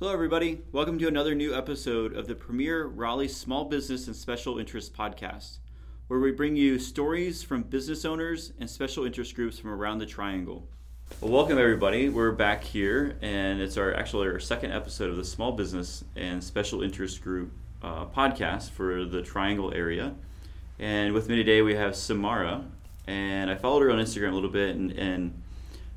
Hello, everybody. Welcome to another new episode of the premier Raleigh Small Business and Special Interest podcast, where we bring you stories from business owners and special interest groups from around the Triangle. Well, welcome, everybody. We're back here, and it's our second episode of the Small Business and Special Interest Group podcast for the Triangle area. And with me today, we have Samara, and I followed her on Instagram a little bit, and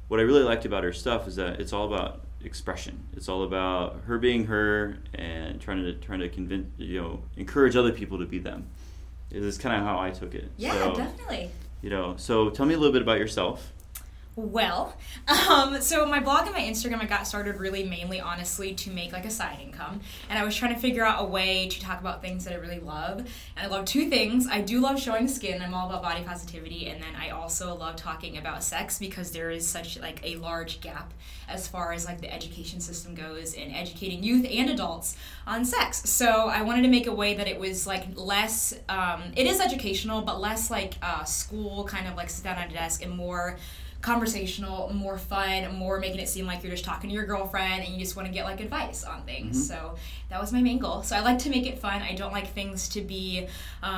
what I really liked about her stuff is that it's all about expression. It's all about her being her and trying to convince, encourage other people to be them. This is kind of how I took it. Yeah, so, definitely. So tell me a little bit about yourself. Well, so my blog and my Instagram, I got started really mainly, honestly, to make like a side income. And I was trying to figure out a way to talk about things that I really love. And I love two things. I do love showing skin. I'm all about body positivity. And then I also love talking about sex because there is such like a large gap as far as like the education system goes in educating youth and adults on sex. So I wanted to make a way that it was like less, it is educational, but less like school kind of like sit down at a desk and more conversational, more fun, more making it seem like you're just talking to your girlfriend and you just want to get like advice on things. Mm-hmm. So that was my main goal. So I like to make it fun. I don't like things to be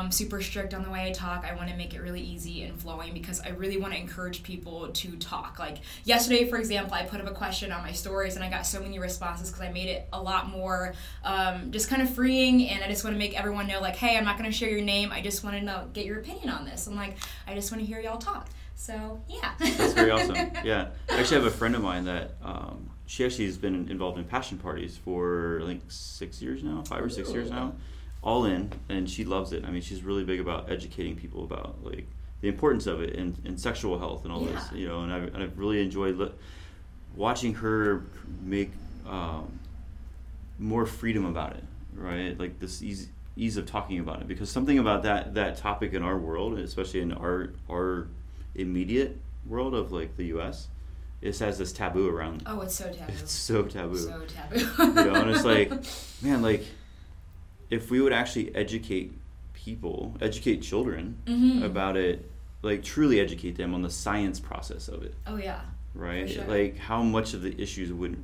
super strict on the way I talk. I want to make it really easy and flowing because I really want to encourage people to talk. Like yesterday, for example, I put up a question on my stories and I got so many responses because I made it a lot more just kind of freeing, and I just want to make everyone know like, hey, I'm not going to share your name. I just want to know, get your opinion on this. I'm like, I just want to hear y'all talk. So, yeah. That's very awesome. Yeah. I actually have a friend of mine that she actually has been involved in passion parties for like 6 years now, 5 or 6 years now, all in, and she loves it. I mean, she's really big about educating people about like the importance of it and sexual health and all this, and I've really enjoyed watching her make more freedom about it, right? Like this ease of talking about it, because something about that topic in our world, especially in our immediate world of like the U.S., it has this taboo around it. Oh, it's so taboo. It's so taboo. So taboo. And it's like, man, like if we would actually educate children mm-hmm. about it, like truly educate them on the science process of it. Oh yeah. Right? Sure. Like how much of the issues we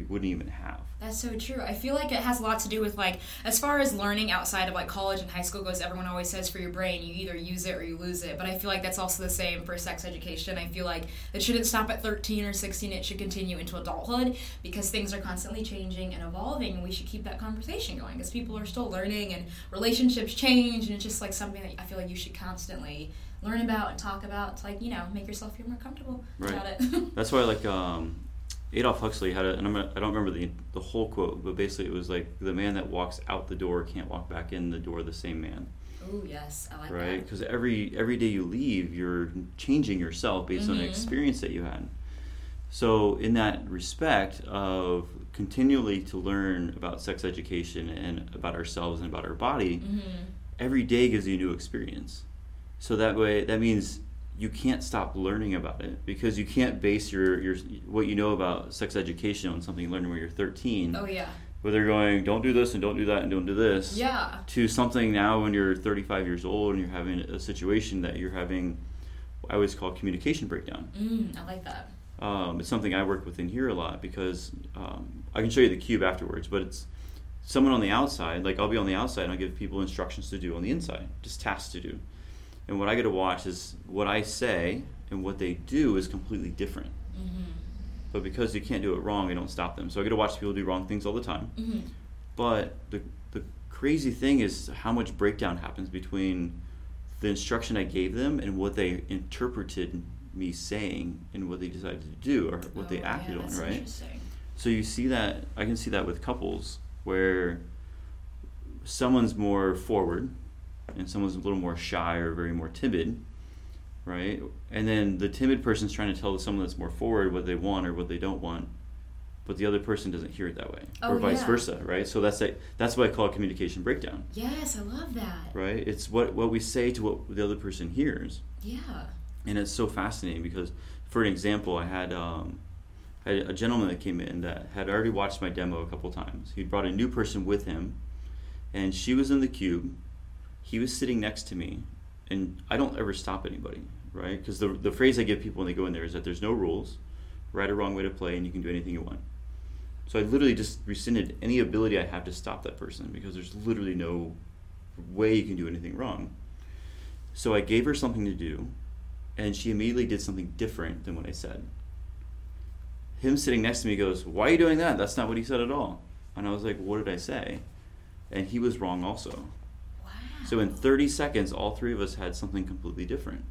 wouldn't even have. That's so true. I feel like it has a lot to do with like, as far as learning outside of like college and high school goes, everyone always says for your brain, you either use it or you lose it. But I feel like that's also the same for sex education. I feel like it shouldn't stop at 13 or 16. It should continue into adulthood because things are constantly changing and evolving, and we should keep that conversation going because people are still learning and relationships change, and it's just like something that I feel like you should constantly learn about and talk about to, like, make yourself feel more comfortable about it. That's why, like, Adolf Huxley had and I don't remember the whole quote, but basically it was like, the man that walks out the door can't walk back in the door the same man. Oh, yes. I like that. Right? Because every day you leave, you're changing yourself based mm-hmm. on an experience that you had. So in that respect of continually to learn about sex education and about ourselves and about our body, mm-hmm. every day gives you a new experience. So that way, that means you can't stop learning about it, because you can't base your what you know about sex education on something you learned when you're 13. Oh, yeah. Where they're going, don't do this and don't do that and don't do this. Yeah. To something now when you're 35 years old and you're having a situation that you're having, I always call communication breakdown. I like that. It's something I work with in here a lot because I can show you the cube afterwards, but it's someone on the outside, like I'll be on the outside and I'll give people instructions to do on the inside, just tasks to do. And what I get to watch is what I say and what they do is completely different. Mm-hmm. But because you can't do it wrong, I don't stop them. So I get to watch people do wrong things all the time. Mm-hmm. But the crazy thing is how much breakdown happens between the instruction I gave them and what they interpreted me saying and what they decided to do or what they acted on, right? Interesting. So you see that, I can see that with couples where someone's more forward and someone's a little more shy or very more timid, right? And then the timid person's trying to tell someone that's more forward what they want or what they don't want, but the other person doesn't hear it that way, or vice versa, right? So that's what I call communication breakdown. Yes, I love that. Right? It's what we say to what the other person hears. Yeah. And it's so fascinating because, for an example, I had a gentleman that came in that had already watched my demo a couple times. He brought a new person with him, and she was in the cube. He was sitting next to me, and I don't ever stop anybody, right? Because the phrase I give people when they go in there is that there's no rules, right or wrong way to play, and you can do anything you want. So I literally just rescinded any ability I have to stop that person because there's literally no way you can do anything wrong. So I gave her something to do, and she immediately did something different than what I said. Him sitting next to me goes, "Why are you doing that? That's not what he said at all." And I was like, "What did I say?" And he was wrong also. Wow. So in 30 seconds, all three of us had something completely different.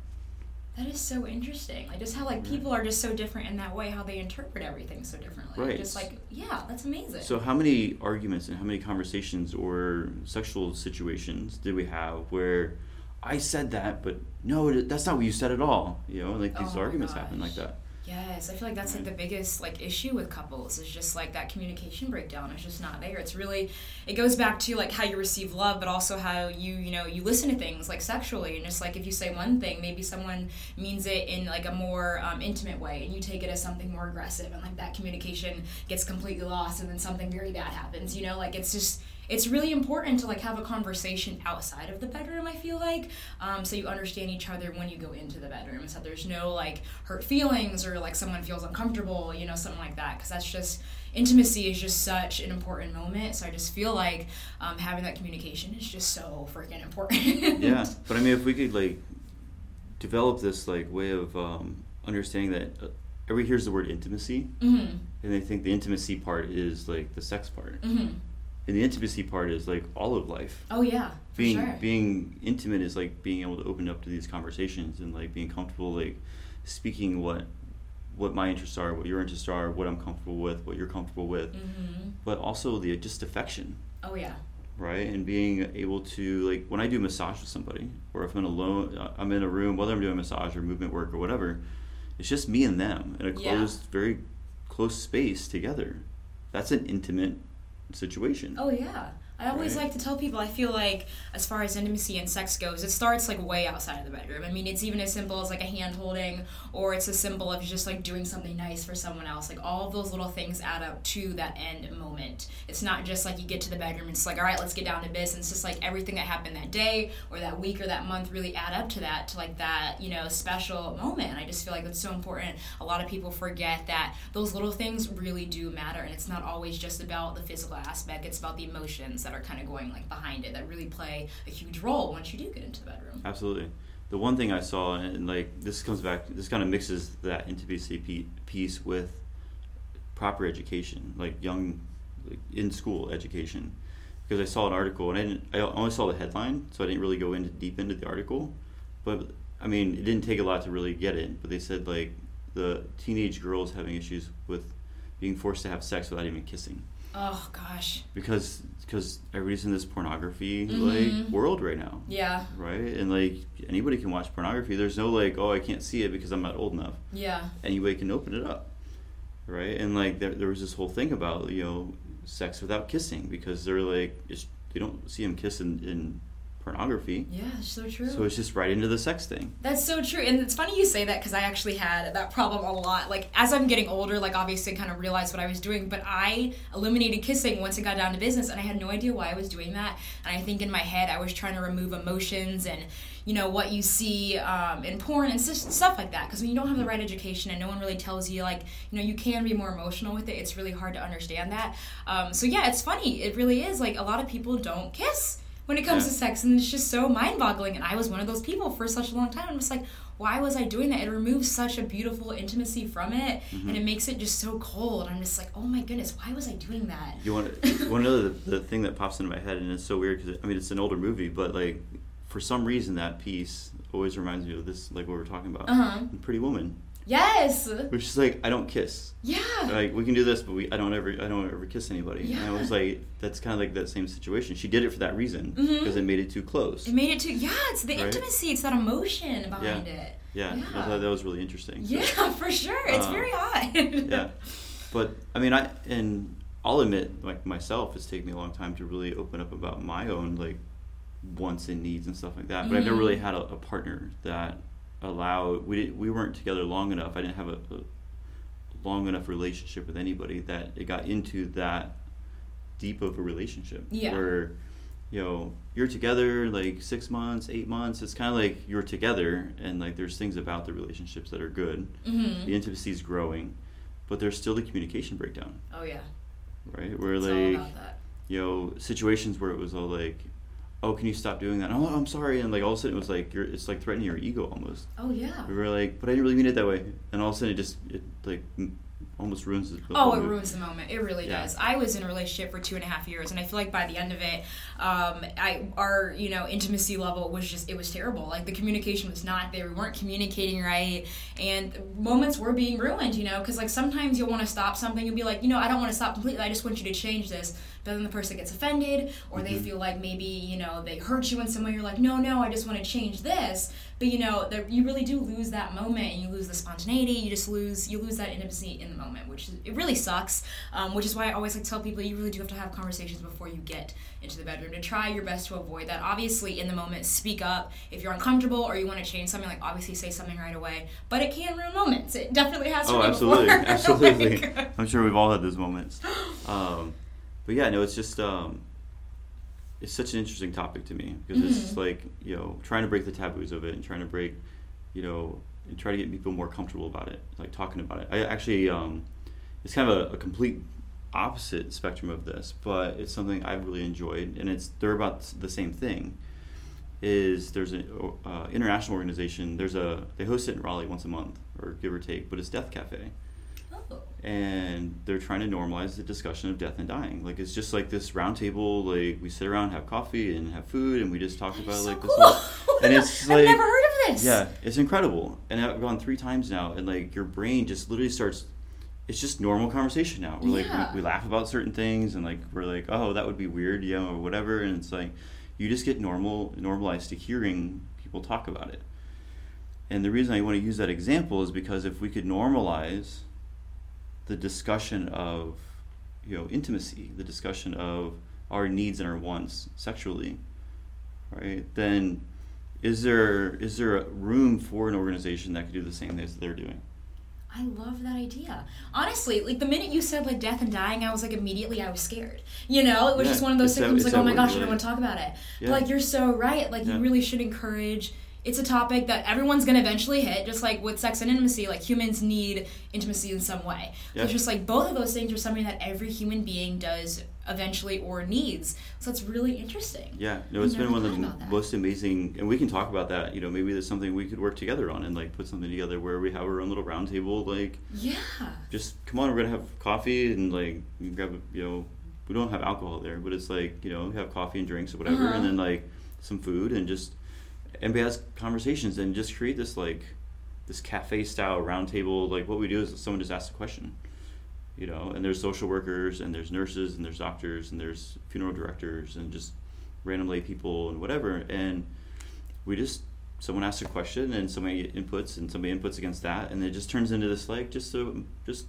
That is so interesting. Like just how like people are just so different in that way, how they interpret everything so differently. Right. Just like, yeah, that's amazing. So how many arguments and how many conversations or sexual situations did we have where I said that, but no, that's not what you said at all. You know, like these arguments happen like that. Yes, I feel like that's like the biggest like issue with couples is just like that communication breakdown is just not there. It's really, it goes back to like how you receive love, but also how you listen to things like sexually, and just like if you say one thing, maybe someone means it in like a more intimate way, and you take it as something more aggressive, and like that communication gets completely lost, and then something very bad happens. You know, like it's just. It's really important to like have a conversation outside of the bedroom, I feel like, so you understand each other when you go into the bedroom, so there's no like hurt feelings or like someone feels uncomfortable, you know, something like that, because that's just, intimacy is just such an important moment, so I just feel like having that communication is just so freaking important. Yeah, but I mean, if we could like develop this like way of understanding that everybody hears the word intimacy, mm-hmm. and they think the intimacy part is like the sex part. Mm-hmm. And the intimacy part is like all of life. Oh yeah, being intimate is like being able to open up to these conversations and like being comfortable like speaking what my interests are, what your interests are, what I'm comfortable with, what you're comfortable with, mm-hmm. but also the just affection. Oh yeah. Right, and being able to like when I do massage with somebody, or if I'm alone, I'm in a room, whether I'm doing massage or movement work or whatever, it's just me and them in a closed, very close space together. That's an intimate situation. Oh yeah, I always like to tell people, I feel like as far as intimacy and sex goes, it starts like way outside of the bedroom. I mean, it's even as simple as like a hand holding, or it's a symbol of just like doing something nice for someone else. Like all of those little things add up to that end moment. It's not just like you get to the bedroom and it's like, all right, let's get down to business. It's just like everything that happened that day or that week or that month really add up to that, to like that, you know, special moment. I just feel like it's so important. A lot of people forget that those little things really do matter, and it's not always just about the physical aspect. It's about the emotions that are kind of going like behind it that really play a huge role once you do get into the bedroom. Absolutely. The one thing I saw, and like this comes back, this kind of mixes that intimacy piece with proper education, like young, like in school education, because I saw an article, and I only saw the headline, so I didn't really go into deep into the article, but I mean it didn't take a lot to really get it, but they said like the teenage girls having issues with being forced to have sex without even kissing. Oh gosh. Because everybody's in this pornography mm-hmm. like world right now. Yeah. Right? And like anybody can watch pornography. There's no like, oh, I can't see it because I'm not old enough. Yeah. Anybody can open it up. Right? And like there was this whole thing about, you know, sex without kissing, because they're like they don't see them kiss in pornography. Yeah, so true. So it's just right into the sex thing. That's so true. And it's funny you say that, because I actually had that problem a lot. Like, as I'm getting older, like, obviously I kind of realized what I was doing, but I eliminated kissing once it got down to business, and I had no idea why I was doing that. And I think in my head, I was trying to remove emotions and, you know, what you see in porn and stuff like that. Because when you don't have the right education and no one really tells you, like, you know, you can be more emotional with it, it's really hard to understand that. So, yeah, it's funny. It really is. Like, a lot of people don't kiss when it comes to sex, and it's just so mind-boggling, and I was one of those people for such a long time. I'm just like, why was I doing that? It removes such a beautiful intimacy from it, mm-hmm. and it makes it just so cold. I'm just like, oh my goodness, why was I doing that? You want to know the thing that pops into my head, and it's so weird, because I mean, it's an older movie, but like, for some reason, that piece always reminds me of this, like what we're talking about, uh-huh. Pretty Woman. Yes. Which is like, I don't kiss. Yeah. Like, we can do this, but I don't ever kiss anybody. Yeah. And I was like, that's kind of like that same situation. She did it for that reason, mm-hmm. because it made it too close. Yeah, it's the intimacy, it's that emotion behind it. Yeah. I thought that was really interesting. So, yeah, for sure. It's very odd. Yeah. But I mean, I'll admit, like myself, it's taken me a long time to really open up about my own like wants and needs and stuff like that. But mm-hmm. I've never really had a partner that we weren't together long enough. I didn't have a long enough relationship with anybody that it got into that deep of a relationship, where, you know, you're together like 6 months, 8 months, it's kind of like you're together, and like there's things about the relationships that are good, mm-hmm. the intimacy is growing, but there's still the communication breakdown. Oh yeah. right? Where it's like, all about that. You know, situations where it was all like, oh, can you stop doing that? And, oh, I'm sorry. And like all of a sudden it was like, it's like threatening your ego almost. Oh, yeah. We were like, but I didn't really mean it that way. And all of a sudden it like almost ruins the moment. Oh, it ruins the moment. It really does. I was in a relationship for 2.5 years, and I feel like by the end of it, our intimacy level was just, it was terrible. Like the communication was not there. We weren't communicating right, and moments were being ruined. Because like sometimes you'll want to stop something. You'll be like, I don't want to stop completely. I just want you to change this. But then the person gets offended, or they feel like maybe they hurt you in some way. You're like, no, I just want to change this. But you really do lose that moment, and you lose the spontaneity. You just lose that intimacy in the moment, which it really sucks. Which is why I always like tell people you really do have to have conversations before you get into the bedroom to try your best to avoid that. Obviously, in the moment, speak up if you're uncomfortable or you want to change something. Like obviously, say something right away. But it can ruin moments. It definitely has. Oh, absolutely, absolutely. Like, I'm sure we've all had those moments. But yeah, no, it's just. It's such an interesting topic to me because it's like, trying to break the taboos of it and trying to break, and try to get people more comfortable about it, like talking about it. I actually, it's kind of a complete opposite spectrum of this, but it's something I've really enjoyed, and they're about the same thing. Is there's an international organization, they host it in Raleigh once a month, or give or take, but it's Death Cafe. And they're trying to normalize the discussion of death and dying. Like, it's just like this round table, like, we sit around, have coffee, and have food, and we just talk about, like, this whole... And it's, like... I've never heard of this! Yeah, it's incredible. And I've gone 3 times now, and, like, your brain just literally starts... It's just normal conversation now. We're, like, we laugh about certain things, and, like, we're like, oh, that would be weird, or whatever. And it's, like, you just get normalized to hearing people talk about it. And the reason I want to use that example is because if we could normalize... the discussion of, intimacy, the discussion of our needs and our wants sexually, right? Then, is there a room for an organization that could do the same things that they're doing? I love that idea. Honestly, like the minute you said like death and dying, I was like immediately I was scared. It was just one of those things like, oh my gosh, I don't want to talk about it. Yeah. But like you're so right. Like you really should encourage. It's a topic that everyone's going to eventually hit, just like with sex and intimacy, like humans need intimacy in some way. Yeah. So it's just like both of those things are something that every human being does eventually or needs. So it's really interesting. Yeah, it's been one of the most amazing, and we can talk about that, maybe there's something we could work together on and like put something together where we have our own little round table, like, yeah, just come on, we're going to have coffee and like you grab, we don't have alcohol there, but it's like, we have coffee and drinks or whatever, and then like some food and just, and we have conversations and just create this like this cafe style round table. Like what we do is someone just asks a question, and there's social workers and there's nurses and there's doctors and there's funeral directors and just random lay people and whatever. And someone asks a question and somebody inputs against that. And it just turns into this like just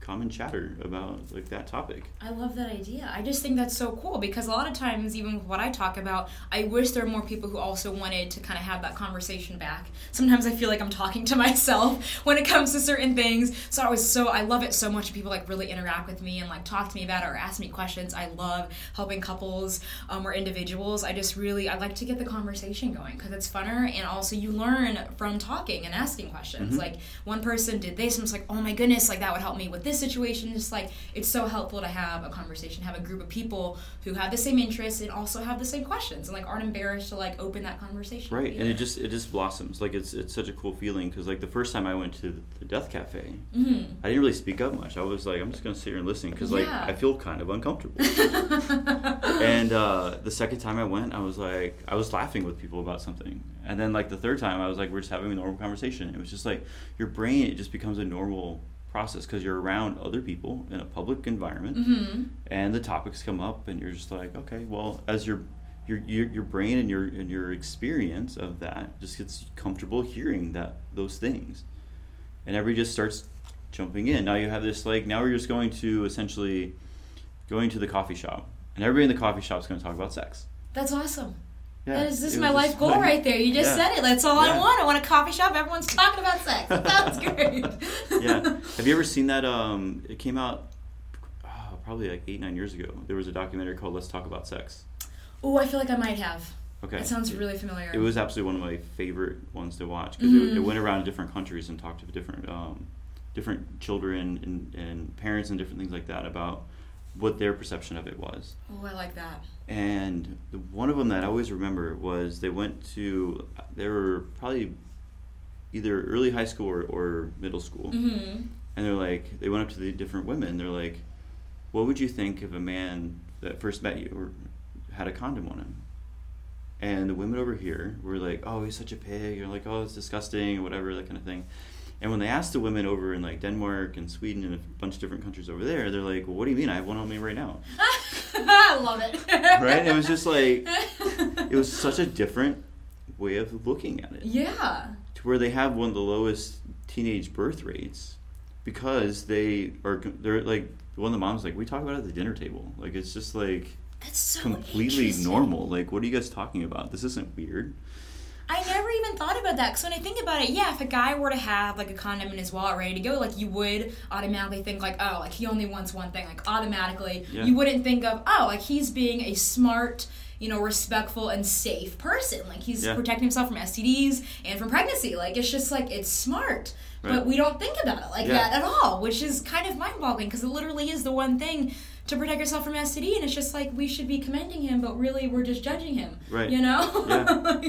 common chatter about like that topic. I love that idea. I just think that's so cool because a lot of times even with what I talk about, I wish there were more people who also wanted to kind of have that conversation back. Sometimes I feel like I'm talking to myself when it comes to certain things. So I love it so much. People like really interact with me and like talk to me about it or ask me questions. I love helping couples or individuals. I like to get the conversation going because it's funner and also you learn from talking and asking questions. Like one person did this and it's like, oh my goodness, like that would help me with this situation. Just like it's so helpful to have a conversation, have a group of people who have the same interests and also have the same questions and like aren't embarrassed to like open that conversation, right? And it just blossoms. Like it's such a cool feeling because like the first time I went to the Death Cafe, I didn't really speak up much. I was like, I'm just gonna sit here and listen because like I feel kind of uncomfortable. And the second time I went, I was like, I was laughing with people about something, and then like the third time I was like, we're just having a normal conversation. It was just like your brain, it just becomes a normal process because you're around other people in a public environment, and the topics come up, and you're just like, okay, well, as your brain and your experience of that just gets comfortable hearing those things, and everybody just starts jumping in. Now you have this like, now we're just going to essentially going to the coffee shop, and everybody in the coffee shop is going to talk about sex. That's awesome. Yeah, that is just my life goal right there. You just said it. That's all I want. I want a coffee shop. Everyone's talking about sex. That's great. Have you ever seen that? It came out probably like 8-9 years ago. There was a documentary called Let's Talk About Sex. Oh, I feel like I might have. Okay. That sounds really familiar. It was absolutely one of my favorite ones to watch because it went around to different countries and talked to different children and parents and different things like that about what their perception of it was. Oh, I like that. And one of them that I always remember was they went to, they were probably either early high school or middle school. Mm-hmm. And they're like, they went up to the different women. They're like, what would you think if a man that first met you or had a condom on him? And the women over here were like, oh, he's such a pig. Or like, oh, it's disgusting or whatever, that kind of thing. And when they asked the women over in like Denmark and Sweden and a bunch of different countries over there, they're like, well, what do you mean? I have one on me right now. I love it. Right? It was just like, it was such a different way of looking at it. Yeah. To where they have one of the lowest teenage birth rates because they're like, one of the moms like, we talk about it at the dinner table. Like, it's just like, that's so completely normal. Like, what are you guys talking about? This isn't weird. I never even thought about that, because when I think about it, yeah, if a guy were to have, like, a condom in his wallet ready to go, like, you would automatically think, like, oh, like, he only wants one thing, like, automatically. Yeah. You wouldn't think of, oh, like, he's being a smart, you know, respectful and safe person. Like, he's protecting himself from STDs and from pregnancy. Like, it's just, like, it's smart. Right. But we don't think about it like that at all, which is kind of mind-boggling, because it literally is the one thing to protect yourself from STD, and it's just like, we should be commending him, but really we're just judging him. Right. You know?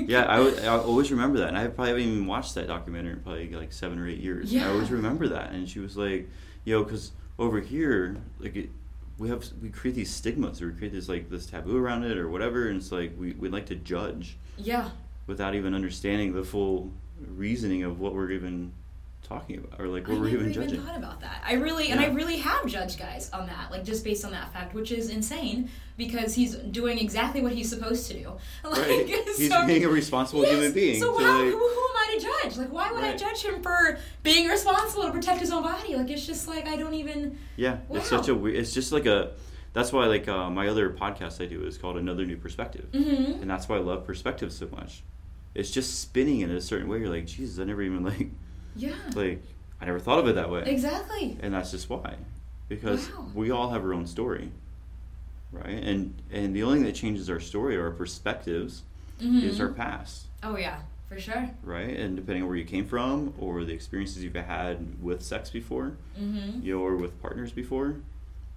I always remember that, and I probably haven't even watched that documentary in probably like 7 or 8 years. Yeah. I always remember that, and she was like, you know, because over here, like, we create these stigmas, or we create this, like, this taboo around it, or whatever, and it's like, we like to judge. Yeah. Without even understanding the full reasoning of what we're even talking about, or like what we're even judging. I never even thought about that. I really have judged guys on that, like, just based on that fact, which is insane, because he's doing exactly what he's supposed to do. Like, right. He's being a responsible human being. So who am I to judge? Like, why would I judge him for being responsible to protect his own body? Like, it's just like, I don't even. Yeah, wow. It's such a weird. It's just like a. That's why, like, my other podcast I do is called Another New Perspective, mm-hmm. and that's why I love perspectives so much. It's just spinning it in a certain way. You're like, Jesus, I never even like. Yeah. Like, I never thought of it that way. Exactly. And that's just why. Because we all have our own story, right? And the only thing that changes our story or our perspectives mm-hmm. is our past. Oh, yeah. For sure. Right? And depending on where you came from or the experiences you've had with sex before, mm-hmm. you know, or with partners before,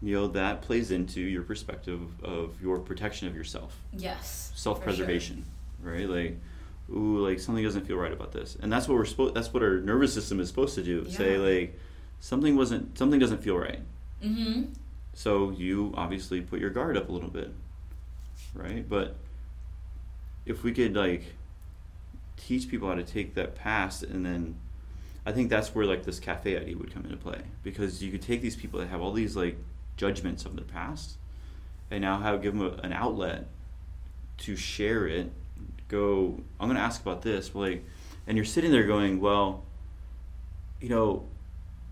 you know, that plays into your perspective of your protection of yourself. Yes. Self-preservation, for sure. Right? Like, ooh, like, something doesn't feel right about this, and that's what that's what our nervous system is supposed to do. Yeah. Say like, something doesn't feel right. Mm-hmm. So you obviously put your guard up a little bit, right? But if we could like teach people how to take that past, and then I think that's where like this cafe idea would come into play, because you could take these people that have all these like judgments of their past, and now give them an outlet to share it. Go, I'm going to ask about this, like, and you're sitting there going, well, you know,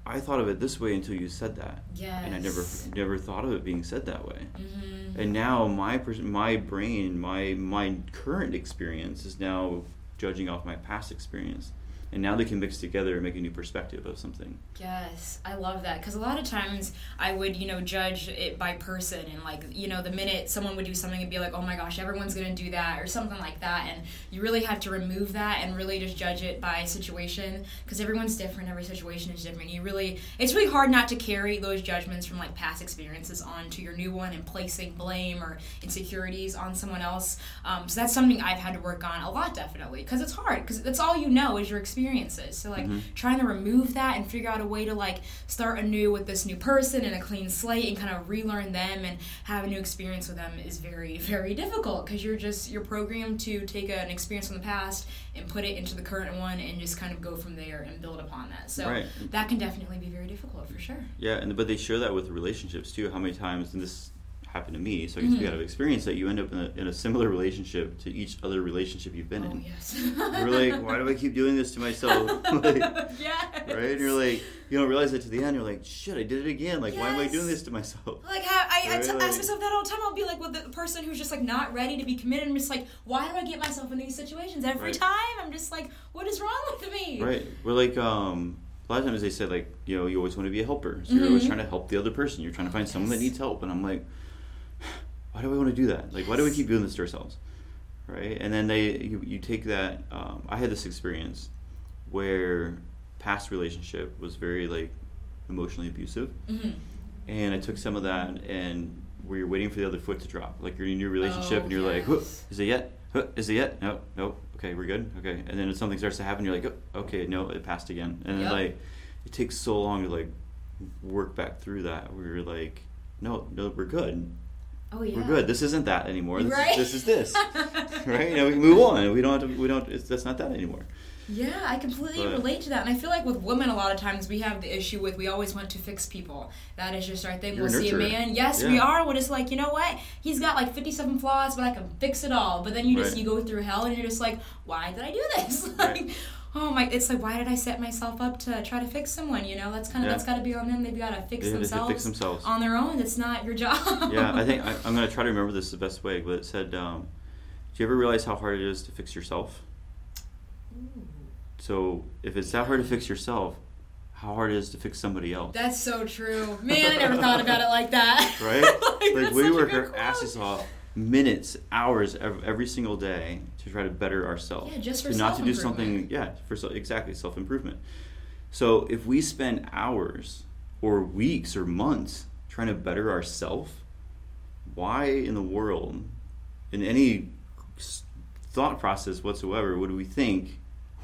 I thought of it this way until you said that. Yes. And I never thought of it being said that way. Mm-hmm. And now my brain, my current experience is now judging off my past experience. And now they can mix together and make a new perspective of something. Yes, I love that. Because a lot of times I would, you know, judge it by person. And, like, you know, the minute someone would do something and be like, oh, my gosh, everyone's going to do that or something like that. And you really have to remove that and really just judge it by situation. Because everyone's different. Every situation is different. It's really hard not to carry those judgments from, like, past experiences on to your new one and placing blame or insecurities on someone else. So that's something I've had to work on a lot, definitely. Because it's hard. Because that's all you know is your experiences. So, like, mm-hmm. trying to remove that and figure out a way to, like, start anew with this new person and a clean slate and kind of relearn them and have a new experience with them is very, very difficult, because you're programmed to take an experience from the past and put it into the current one and just kind of go from there and build upon that. So right. that can definitely be very difficult, for sure. Yeah, but they share that with relationships too. How many times, and this happened to me, so I can speak out of experience, that you end up in a similar relationship to each other relationship you've been in. Yes. You're like, why do I keep doing this to myself? Like, yes. Right? And you're like, you don't realize it to the end. You're like, shit, I did it again. Like, yes. Why am I doing this to myself? Like, I ask myself that all the time. I'll be like, well, the person who's just, like, not ready to be committed, I'm just like, why do I get myself in these situations every time? I'm just like, what is wrong with me? Right. We're like, a lot of times they say, like, you know, you always want to be a helper. So you're always trying to help the other person. You're trying to find someone that needs help. And I'm like, why do we want to do that? Like, why do we keep doing this to ourselves, right? And then you take that. I had this experience where past relationship was very, like, emotionally abusive, mm-hmm. And I took some of that, and where you're waiting for the other foot to drop. Like you're in a new relationship, and you're like, is it yet? Is it yet? No, nope. Okay, we're good. Okay. And then if something starts to happen, you're like, okay, no, it passed again. And then like, it takes so long to like work back through that. We were like, no, we're good. Oh yeah, we're good. This isn't that anymore. Right? This is this, right? You know, we can move on. That's not that anymore. Yeah, I completely relate to that. And I feel like with women, a lot of times we have the issue with we always want to fix people. That is just our thing. We'll see a man. Yes, we are. We're just like, you know what? He's got like 57 flaws, but I can fix it all. But then you go through hell and you're just like, why did I do this? Like, oh my, it's like, why did I set myself up to try to fix someone? You know, that's got to be on them. They've got to fix themselves on their own. It's not your job. Yeah, I think I'm going to try to remember this the best way, but it said, do you ever realize how hard it is to fix yourself? Ooh. So if it's that hard to fix yourself, how hard it is to fix somebody else. That's so true. Man, I never thought about it like that. Right? Like we work our asses off minutes, hours every single day to try to better ourselves. Yeah, just for self-improvement. Not to do something, exactly, self-improvement. So if we spend hours or weeks or months trying to better ourselves, why in the world, in any thought process whatsoever, would we think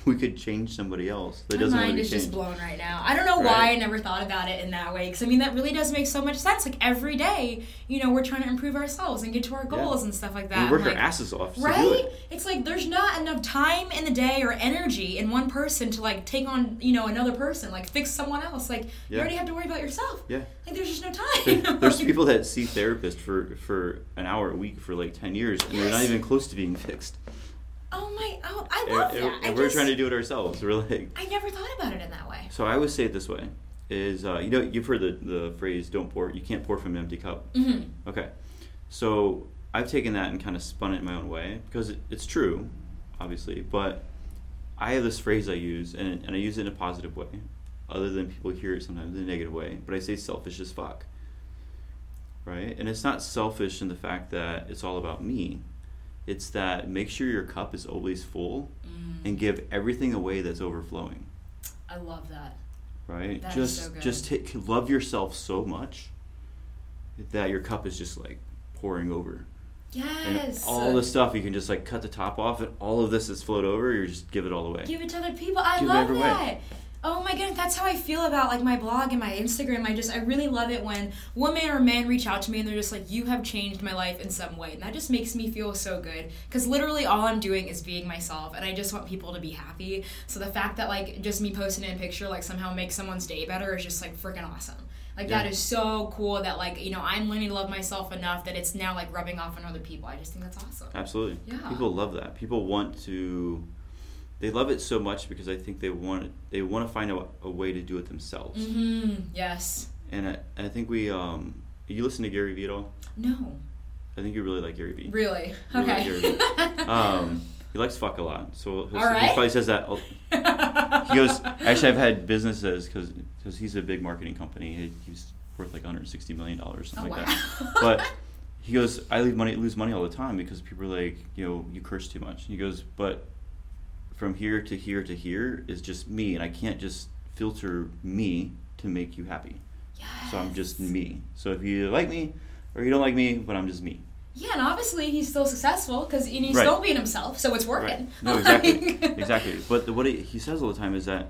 we could change somebody else? That doesn't really change. My mind is just blown right now. I don't know why I never thought about it in that way. Because, I mean, that really does make so much sense. Like, every day, you know, we're trying to improve ourselves and get to our goals and stuff like that. We work our asses off. Right? It's like there's not enough time in the day or energy in one person to, like, take on, you know, another person. Like, fix someone else. Like, you already have to worry about yourself. Yeah. Like, there's just no time. There's people that see therapists for an hour a week for, like, 10 years. And they're not even close to being fixed. Oh, I love that. And we're trying to do it ourselves. We're like, I never thought about it in that way. So I always say it this way, is, you know, you've heard the phrase, you can't pour from an empty cup. Mm-hmm. Okay. So I've taken that and kind of spun it in my own way because it's true, obviously, but I have this phrase I use, and I use it in a positive way, other than people hear it sometimes in a negative way, but I say selfish as fuck, right? And it's not selfish in the fact that it's all about me. It's that make sure your cup is always full and give everything away that's overflowing. I love that. Right? That just is so good. Love yourself so much that your cup is just like pouring over. Yes. And all the stuff, you can just like cut the top off and all of this is float over. You just give it all away. Give it to other people. I love that. Oh my goodness, that's how I feel about like my blog and my Instagram. I really love it when women or men reach out to me and they're just like, you have changed my life in some way. And that just makes me feel so good because literally all I'm doing is being myself and I just want people to be happy. So the fact that like just me posting in a picture like somehow makes someone's day better is just like freaking awesome. Like that is so cool that like, you know, I'm learning to love myself enough that it's now like rubbing off on other people. I just think that's awesome. Absolutely. Yeah. People love that. People want to... They love it so much because I think they want to find a way to do it themselves. Mm-hmm. Yes. And I think we... you listen to Gary Vee at all? No. I think you really like Gary Vee. Really? Okay. You really like Gary Vee. He likes fuck a lot. So he probably says that. He goes... Actually, I've had businesses because he's a big marketing company. He's worth like $160 million or something that. But he goes, I lose money all the time because people are like, you know, you curse too much. And he goes, but... From here to here to here is just me, and I can't just filter me to make you happy. Yes. So I'm just me. So if you like me or you don't like me, but I'm just me. Yeah, and obviously he's still successful because he's still being himself, so it's working. Right. No, exactly. Exactly. But what he says all the time is that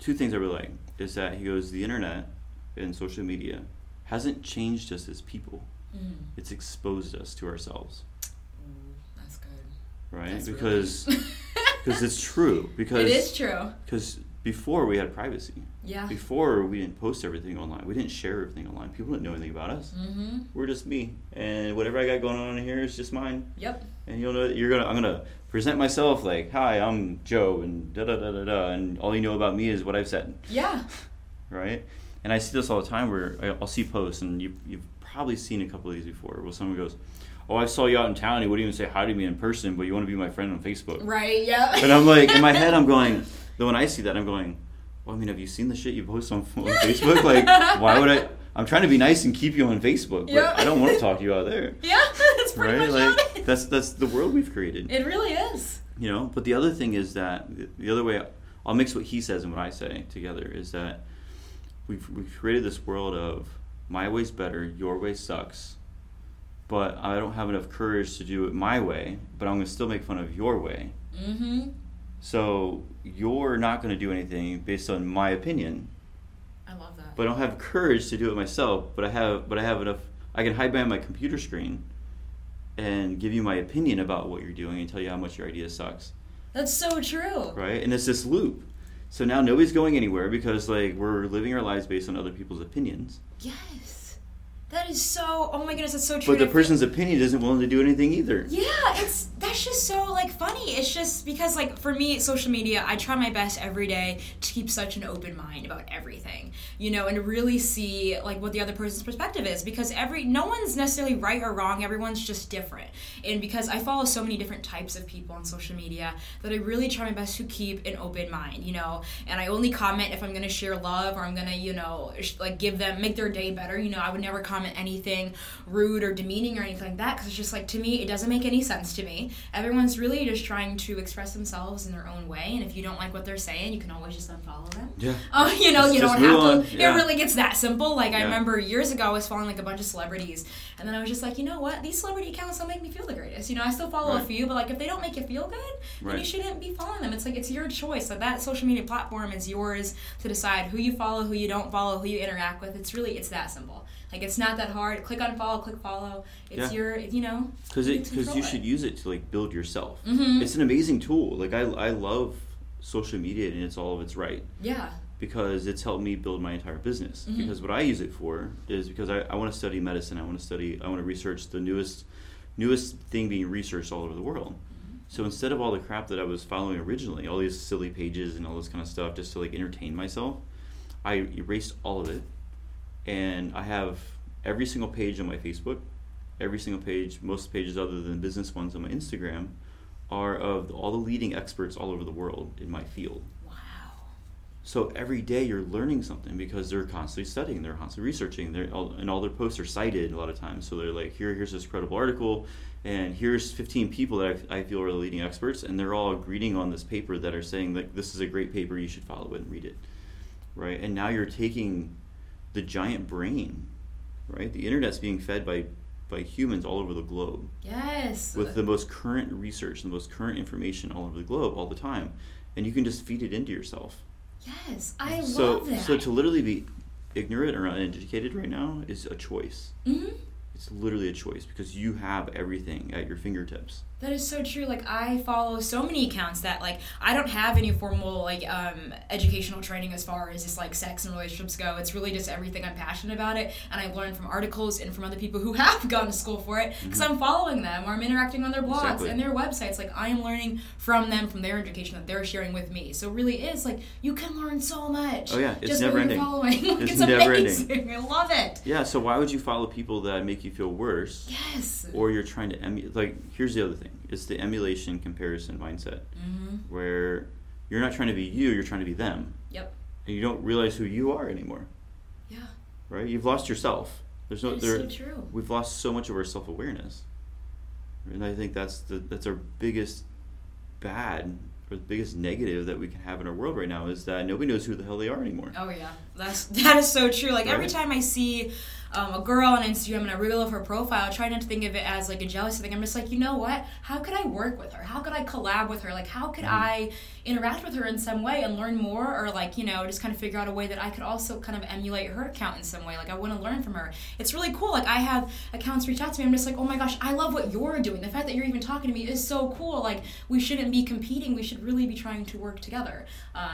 two things I really like is that he goes, the internet and social media hasn't changed us as people. Mm. It's exposed us to ourselves. Right? That's because it's true. Because it is true. Because before we had privacy. Yeah. Before we didn't post everything online. We didn't share everything online. People didn't know anything about us. Mm-hmm. We're just me, and whatever I got going on in here is just mine. Yep. And you'll know that I'm gonna present myself like, hi, I'm Joe, and da da da da da, and all you know about me is what I've said. Yeah. Right. And I see this all the time where I'll see posts, and you've probably seen a couple of these before, where someone goes, oh, I saw you out in town. He wouldn't even say hi to me in person, but you want to be my friend on Facebook. Right, yeah. And I'm like, in my head, I'm going, though when I see that, I'm going, well, I mean, have you seen the shit you post on Facebook? Like, why would I? I'm trying to be nice and keep you on Facebook, but I don't want to talk to you out there. Yeah, that's pretty much like, it. That's the world we've created. It really is. You know, but the other thing is that, the other way, I'll mix what he says and what I say together, is that we've created this world of my way's better, your way sucks, but I don't have enough courage to do it my way, but I'm going to still make fun of your way. Mm-hmm. So you're not going to do anything based on my opinion. I love that. But I don't have courage to do it myself, but I have enough, I can hide behind my computer screen and give you my opinion about what you're doing and tell you how much your idea sucks. That's so true. Right? And it's this loop. So now nobody's going anywhere because, like, we're living our lives based on other people's opinions. Yes. That is so, oh my goodness, that's so true. But the person's opinion isn't willing to do anything either. Yeah, that's just so, like, funny. It's just because, like, for me, social media, I try my best every day to keep such an open mind about everything, you know, and really see, like, what the other person's perspective is, because no one's necessarily right or wrong. Everyone's just different. And because I follow so many different types of people on social media that I really try my best to keep an open mind, you know, and I only comment if I'm going to share love or I'm going to, you know, like, give them, make their day better. You know, I would never comment anything rude or demeaning or anything like that, because it's just, like, to me, it doesn't make any sense to me. Everyone's really just trying to express themselves in their own way, and if you don't like what they're saying, you can always just unfollow them. Yeah. You know, you don't have to. Yeah. It really gets that simple. Like, yeah. I remember years ago, I was following, like, a bunch of celebrities, and then I was just like, you know what? These celebrity accounts don't make me feel the greatest. You know, I still follow a few, but, like, if they don't make you feel good, then you shouldn't be following them. It's like, it's your choice. So that social media platform is yours to decide who you follow, who you don't follow, who you interact with. It's that simple. Like, it's not that hard. Click unfollow, click follow. It's your, you know. Because you should use it to, like, build yourself. Mm-hmm. It's an amazing tool. Like, I love social media and it's all of its right. Yeah. Because it's helped me build my entire business. Mm-hmm. Because what I use it for is because I want to study medicine. I want to research the newest thing being researched all over the world. Mm-hmm. So instead of all the crap that I was following originally, all these silly pages and all this kind of stuff just to, like, entertain myself, I erased all of it. And I have every single page on my Facebook, every single page, most pages other than business ones on my Instagram, are of all the leading experts all over the world in my field. Wow. So every day you're learning something because they're constantly studying, they're constantly researching, and all their posts are cited a lot of times. So they're like, here's this credible article, and here's 15 people that I feel are the leading experts, and they're all agreeing on this paper that are saying, like, this is a great paper, you should follow it and read it, right? And now you're taking the giant brain, right? The internet's being fed by humans all over the globe. Yes. With the most current research and the most current information all over the globe all the time. And you can just feed it into yourself. Yes, I love that. So to literally be ignorant or uneducated right now is a choice. Mm-hmm. It's literally a choice because you have everything at your fingertips. That is so true. Like, I follow so many accounts that, like, I don't have any formal, like, educational training as far as just, like, sex and relationships go. It's really just everything I'm passionate about it, and I learn from articles and from other people who have gone to school for it because I'm following them or I'm interacting on their blogs and their websites. Like, I am learning from them, from their education that they're sharing with me. So it really is, like, you can learn so much. Oh, yeah. It's just never ending. Following. Like, it's never amazing. Ending. I love it. Yeah, so why would you follow people that make you feel worse? Yes. Or you're trying to emulate. Like, here's the other thing. It's the emulation comparison mindset, mm-hmm. where you're not trying to be you, you're trying to be them. Yep. And you don't realize who you are anymore. Yeah. Right? You've lost yourself. So true. We've lost so much of our self-awareness. And I think that's our biggest bad, or the biggest negative that we can have in our world right now, is that nobody knows who the hell they are anymore. Oh, yeah. That is so true. Like, every time I see a girl on Instagram and a reel of her profile, try not to think of it as, like, a jealousy thing. I'm just like, you know what? How could I work with her? How could I collab with her? Like, how could I interact with her in some way and learn more, or, like, you know, just kind of figure out a way that I could also kind of emulate her account in some way. Like, I want to learn from her. It's really cool. Like, I have accounts reach out to me. I'm just like, oh my gosh, I love what you're doing. The fact that you're even talking to me is so cool. Like, we shouldn't be competing. We should really be trying to work together,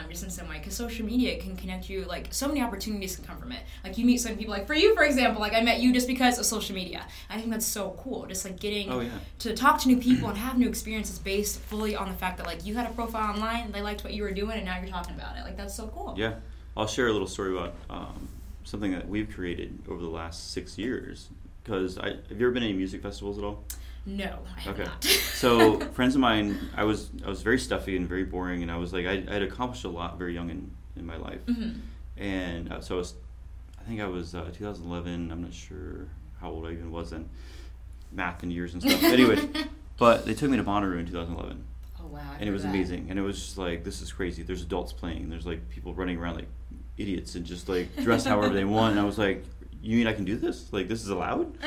just in some way, because social media can connect you. Like, so many opportunities can come from it. Like, you meet certain people, like, for you, for example, like, I met you just because of social media. I think that's so cool, just, like, getting to talk to new people and have new experiences based fully on the fact that, like, you had a profile online and they liked what you were doing and now you're talking about it. Like, that's so cool. Yeah. I'll share a little story about something that we've created over the last 6 years. Because have you ever been to any music festivals at all? No, I have not. So friends of mine, I was very stuffy and very boring, and I was like, I had accomplished a lot very young in my life. Mm-hmm. And so I think I was 2011, I'm not sure how old I even was then, math and years and stuff. Anyway, but they took me to Bonnaroo in 2011. Oh, wow. And it was amazing. And it was just like, this is crazy. There's adults playing. There's, like, people running around, like, idiots and just like dress however they want. And I was like, you mean I can do this? Like, this is allowed?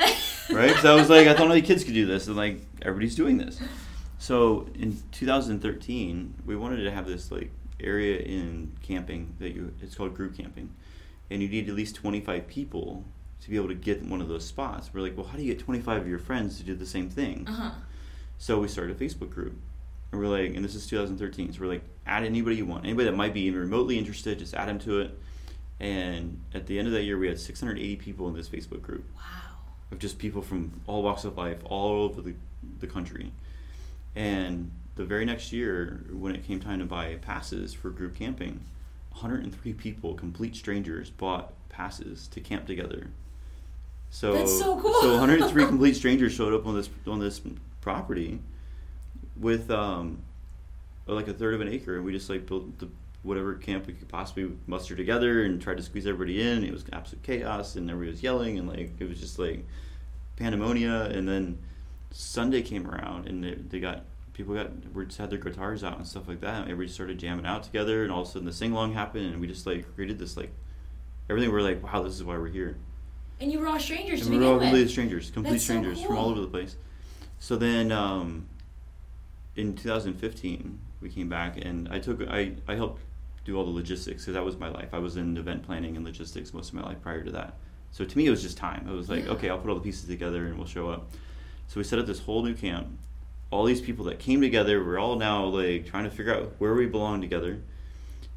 Right? So I was like, I thought only kids could do this, and like everybody's doing this. So in 2013, we wanted to have this like area in camping that it's called group camping, and you need at least 25 people to be able to get one of those spots. We're like, well, how do you get 25 of your friends to do the same thing? Uh-huh. So we started a Facebook group, and we're like, and this is 2013, so we're like, add anybody you want, anybody that might be even remotely interested, just add them to it. And at the end of that year, we had 680 people in this Facebook group. Wow. Of just people from all walks of life, all over the country. And the very next year, when it came time to buy passes for group camping, 103 people, complete strangers, bought passes to camp together. So that's so cool. So 103 complete strangers showed up on this property with like a third of an acre, and we just like built whatever camp we could possibly muster together and tried to squeeze everybody in. It was absolute chaos, and everybody was yelling, and like it was just like pandemonium. And then Sunday came around, and we just had their guitars out and stuff like that, and everybody just started jamming out together, and all of a sudden the sing-along happened, and we just like created this like everything. We're like, wow, this is why we're here. And you were all strangers to begin with. We were all completely strangers, so cool. From all over the place. So then in 2015 we came back, and I helped do all the logistics, because that was my life. I was in event planning and logistics most of my life prior to that. So to me, it was just time. I was like, okay, I'll put all the pieces together and we'll show up. So we set up this whole new camp. All these people that came together, we're all now like trying to figure out where we belong together.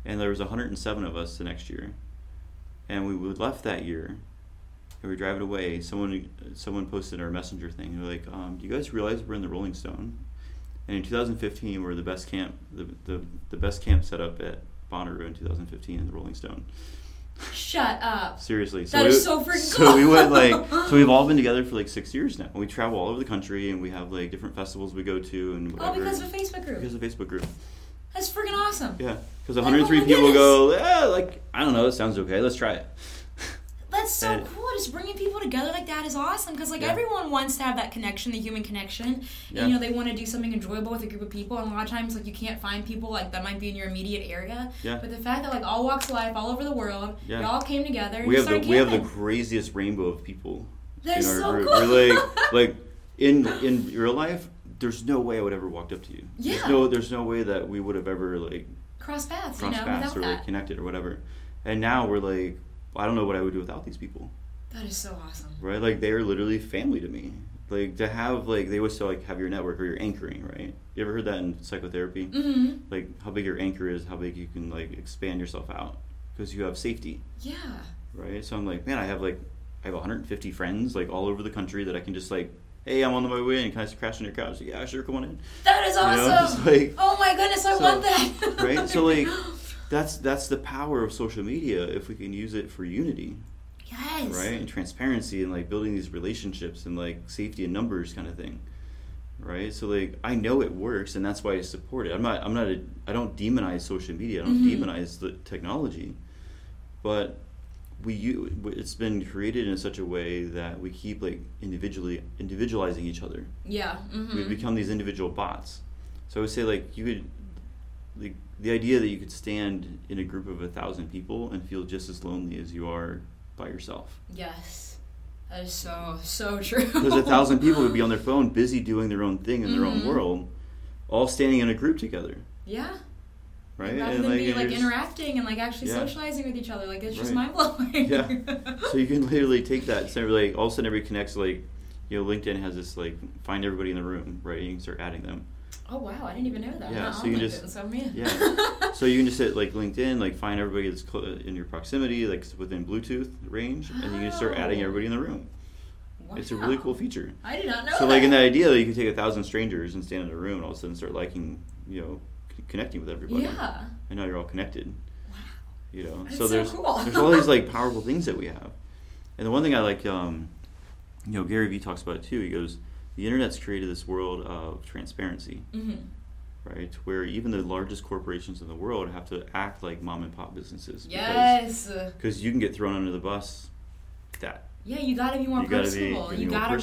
And there was 107 of us the next year. And we left that year, and we were driving away. Someone posted our messenger thing. And they're like, do you guys realize we're in the Rolling Stone? And in 2015, we're the best camp, the best camp set up at Bonnaroo in 2015 in the Rolling Stone. Shut up. Seriously. That is so freaking cool. So we went so we've all been together for like 6 years now. We travel all over the country, and we have like different festivals we go to and whatever. Oh, because of a Facebook group. That's freaking awesome. Yeah. Because 103 people go, yeah, like, I don't know, it sounds okay. Let's try it. That's so cool. Just bringing people together like that is awesome, because everyone wants to have that connection, the human connection. And, they want to do something enjoyable with a group of people. And a lot of times, like, you can't find people like that might be in your immediate area. Yeah. But the fact that like all walks of life, all over the world, we all came together. And we have the craziest rainbow of people. That's so group. Cool. We're like in real life, there's no way I would ever walked up to you. Yeah. There's no way that we would have ever like crossed paths or like, connected or whatever. And now we're like, I don't know what I would do without these people. That is so awesome. Right? Like, they are literally family to me. Like, to have, like, they always say, like, have your network or your anchoring, right? You ever heard that in psychotherapy? Mm-hmm. Like, how big your anchor is, how big you can, like, expand yourself out. Because you have safety. Yeah. Right? So I'm like, man, I have 150 friends, like, all over the country that I can just, like, hey, I'm on my way in. Can I just crash on your couch? Yeah, sure, come on in. That is awesome. Just, like, oh, my goodness, I want that. Right? So, like... That's the power of social media if we can use it for unity. Yes. Right? And transparency and, like, building these relationships and, like, safety in numbers kind of thing. Right? So, like, I know it works, and that's why I support it. I don't demonize social media. I don't demonize the technology. But it's been created in such a way that we keep, like, individualizing each other. Yeah. Mm-hmm. We've become these individual bots. So I would say, like, you could... Like, the idea that you could stand in a group of 1,000 people and feel just as lonely as you are by yourself. Yes. That is so, so true. Because 1,000 people would be on their phone, busy doing their own thing in their own world, all standing in a group together. Yeah. Right? And rather than being, like, interacting and, like, actually socializing with each other. Like, it's just mind-blowing. Yeah. So you can literally take that. So, like, all of a sudden everybody connects, like, you know, LinkedIn has this, like, find everybody in the room, right? You can start adding them. Oh, wow, I didn't even know that. Yeah, so you can just hit, like, LinkedIn, like, find everybody that's in your proximity, like, within Bluetooth range, and you can just start adding everybody in the room. Wow. It's a really cool feature. I did not know that. So, like, in the idea that you can take 1,000 strangers and stand in a room and all of a sudden start liking, you know, connecting with everybody. Yeah. And now you're all connected. Wow. You know, that's so cool. There's all these, like, powerful things that we have. And the one thing I like, you know, Gary Vee talks about it, too. He goes... The internet's created this world of transparency, right? Where even the largest corporations in the world have to act like mom and pop businesses. Yes. Because you can get thrown under the bus that Yeah, you gotta be more personable. You gotta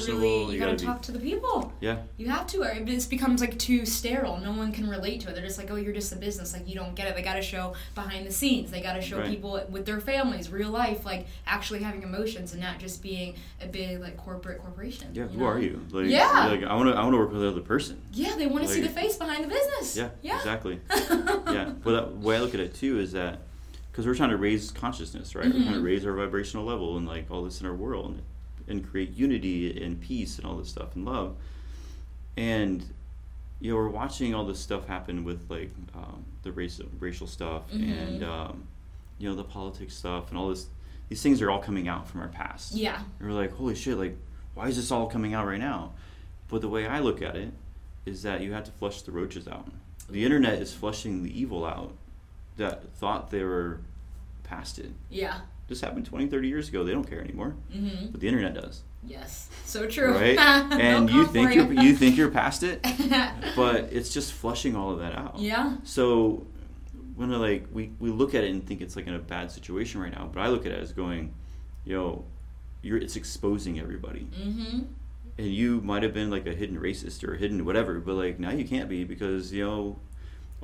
talk to the people. Yeah. You have to, or it just becomes like too sterile. No one can relate to it. They're just like, oh, you're just a business. Like, you don't get it. They gotta show behind the scenes. They gotta show people with their families, real life, like actually having emotions and not just being a big like corporate corporation. Yeah. Who are you? Like, yeah. Like I wanna work with another person. Yeah. They want to see the face behind the business. Yeah. Yeah. Exactly. Yeah. Well, the way I look at it too is that. Because we're trying to raise consciousness, right? Mm-hmm. We're trying to raise our vibrational level and like all this in our world and create unity and peace and all this stuff and love. And, you know, we're watching all this stuff happen with like the racial stuff mm-hmm. and, you know, the politics stuff and all this. These things are all coming out from our past. Yeah. And we're like, holy shit, like, why is this all coming out right now? But the way I look at it is that you have to flush the roaches out. The internet is flushing the evil out. That thought they were past it. Yeah. This happened 20, 30 years ago. They don't care anymore. Mm-hmm. But the internet does. Yes. So true. Right? And you think you're past it, but it's just flushing all of that out. Yeah. So when like we look at it and think it's like in a bad situation right now, but I look at it as going, you know, it's exposing everybody. Mm-hmm. And you might have been like a hidden racist or a hidden whatever, but like now you can't be because, you know,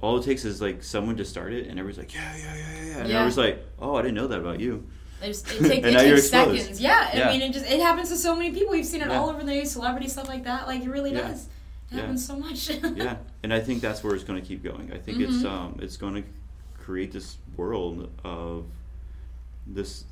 all it takes is, like, someone to start it, and everybody's like, yeah. And everybody's like, oh, I didn't know that about you. It takes seconds. Yeah, I mean, it happens to so many people. We've seen it all over the news, celebrity stuff like that. Like, it really does. It happens so much. Yeah, and I think that's where it's going to keep going. I think it's going to create this world of this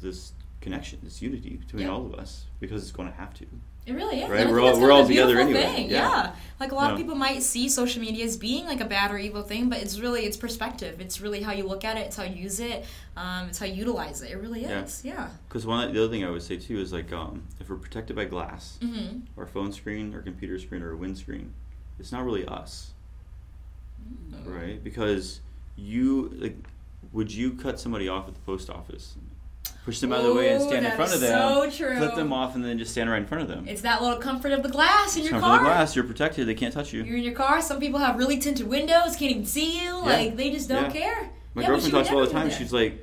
connection, this unity between all of us, because it's going to have to. It really is. Right? We're all together anyway. Yeah. Like a lot of people might see social media as being like a bad or evil thing, but it's really, it's perspective. It's really how you look at it. It's how you use it. It's how you utilize it. It really is. Yeah. Because the other thing I would say too is like if we're protected by glass, mm-hmm. our phone screen, our computer screen, or a windscreen, it's not really us. Mm-hmm. Right? Because would you cut somebody off at the post office? Push them out of the way and stand in front of them. So true. Flip them off and then just stand right in front of them. It's that little comfort of the glass in your car. You're protected. They can't touch you. You're in your car. Some people have really tinted windows, can't even see you. Yeah. Like they just don't care. My girlfriend talks all the time. She's like,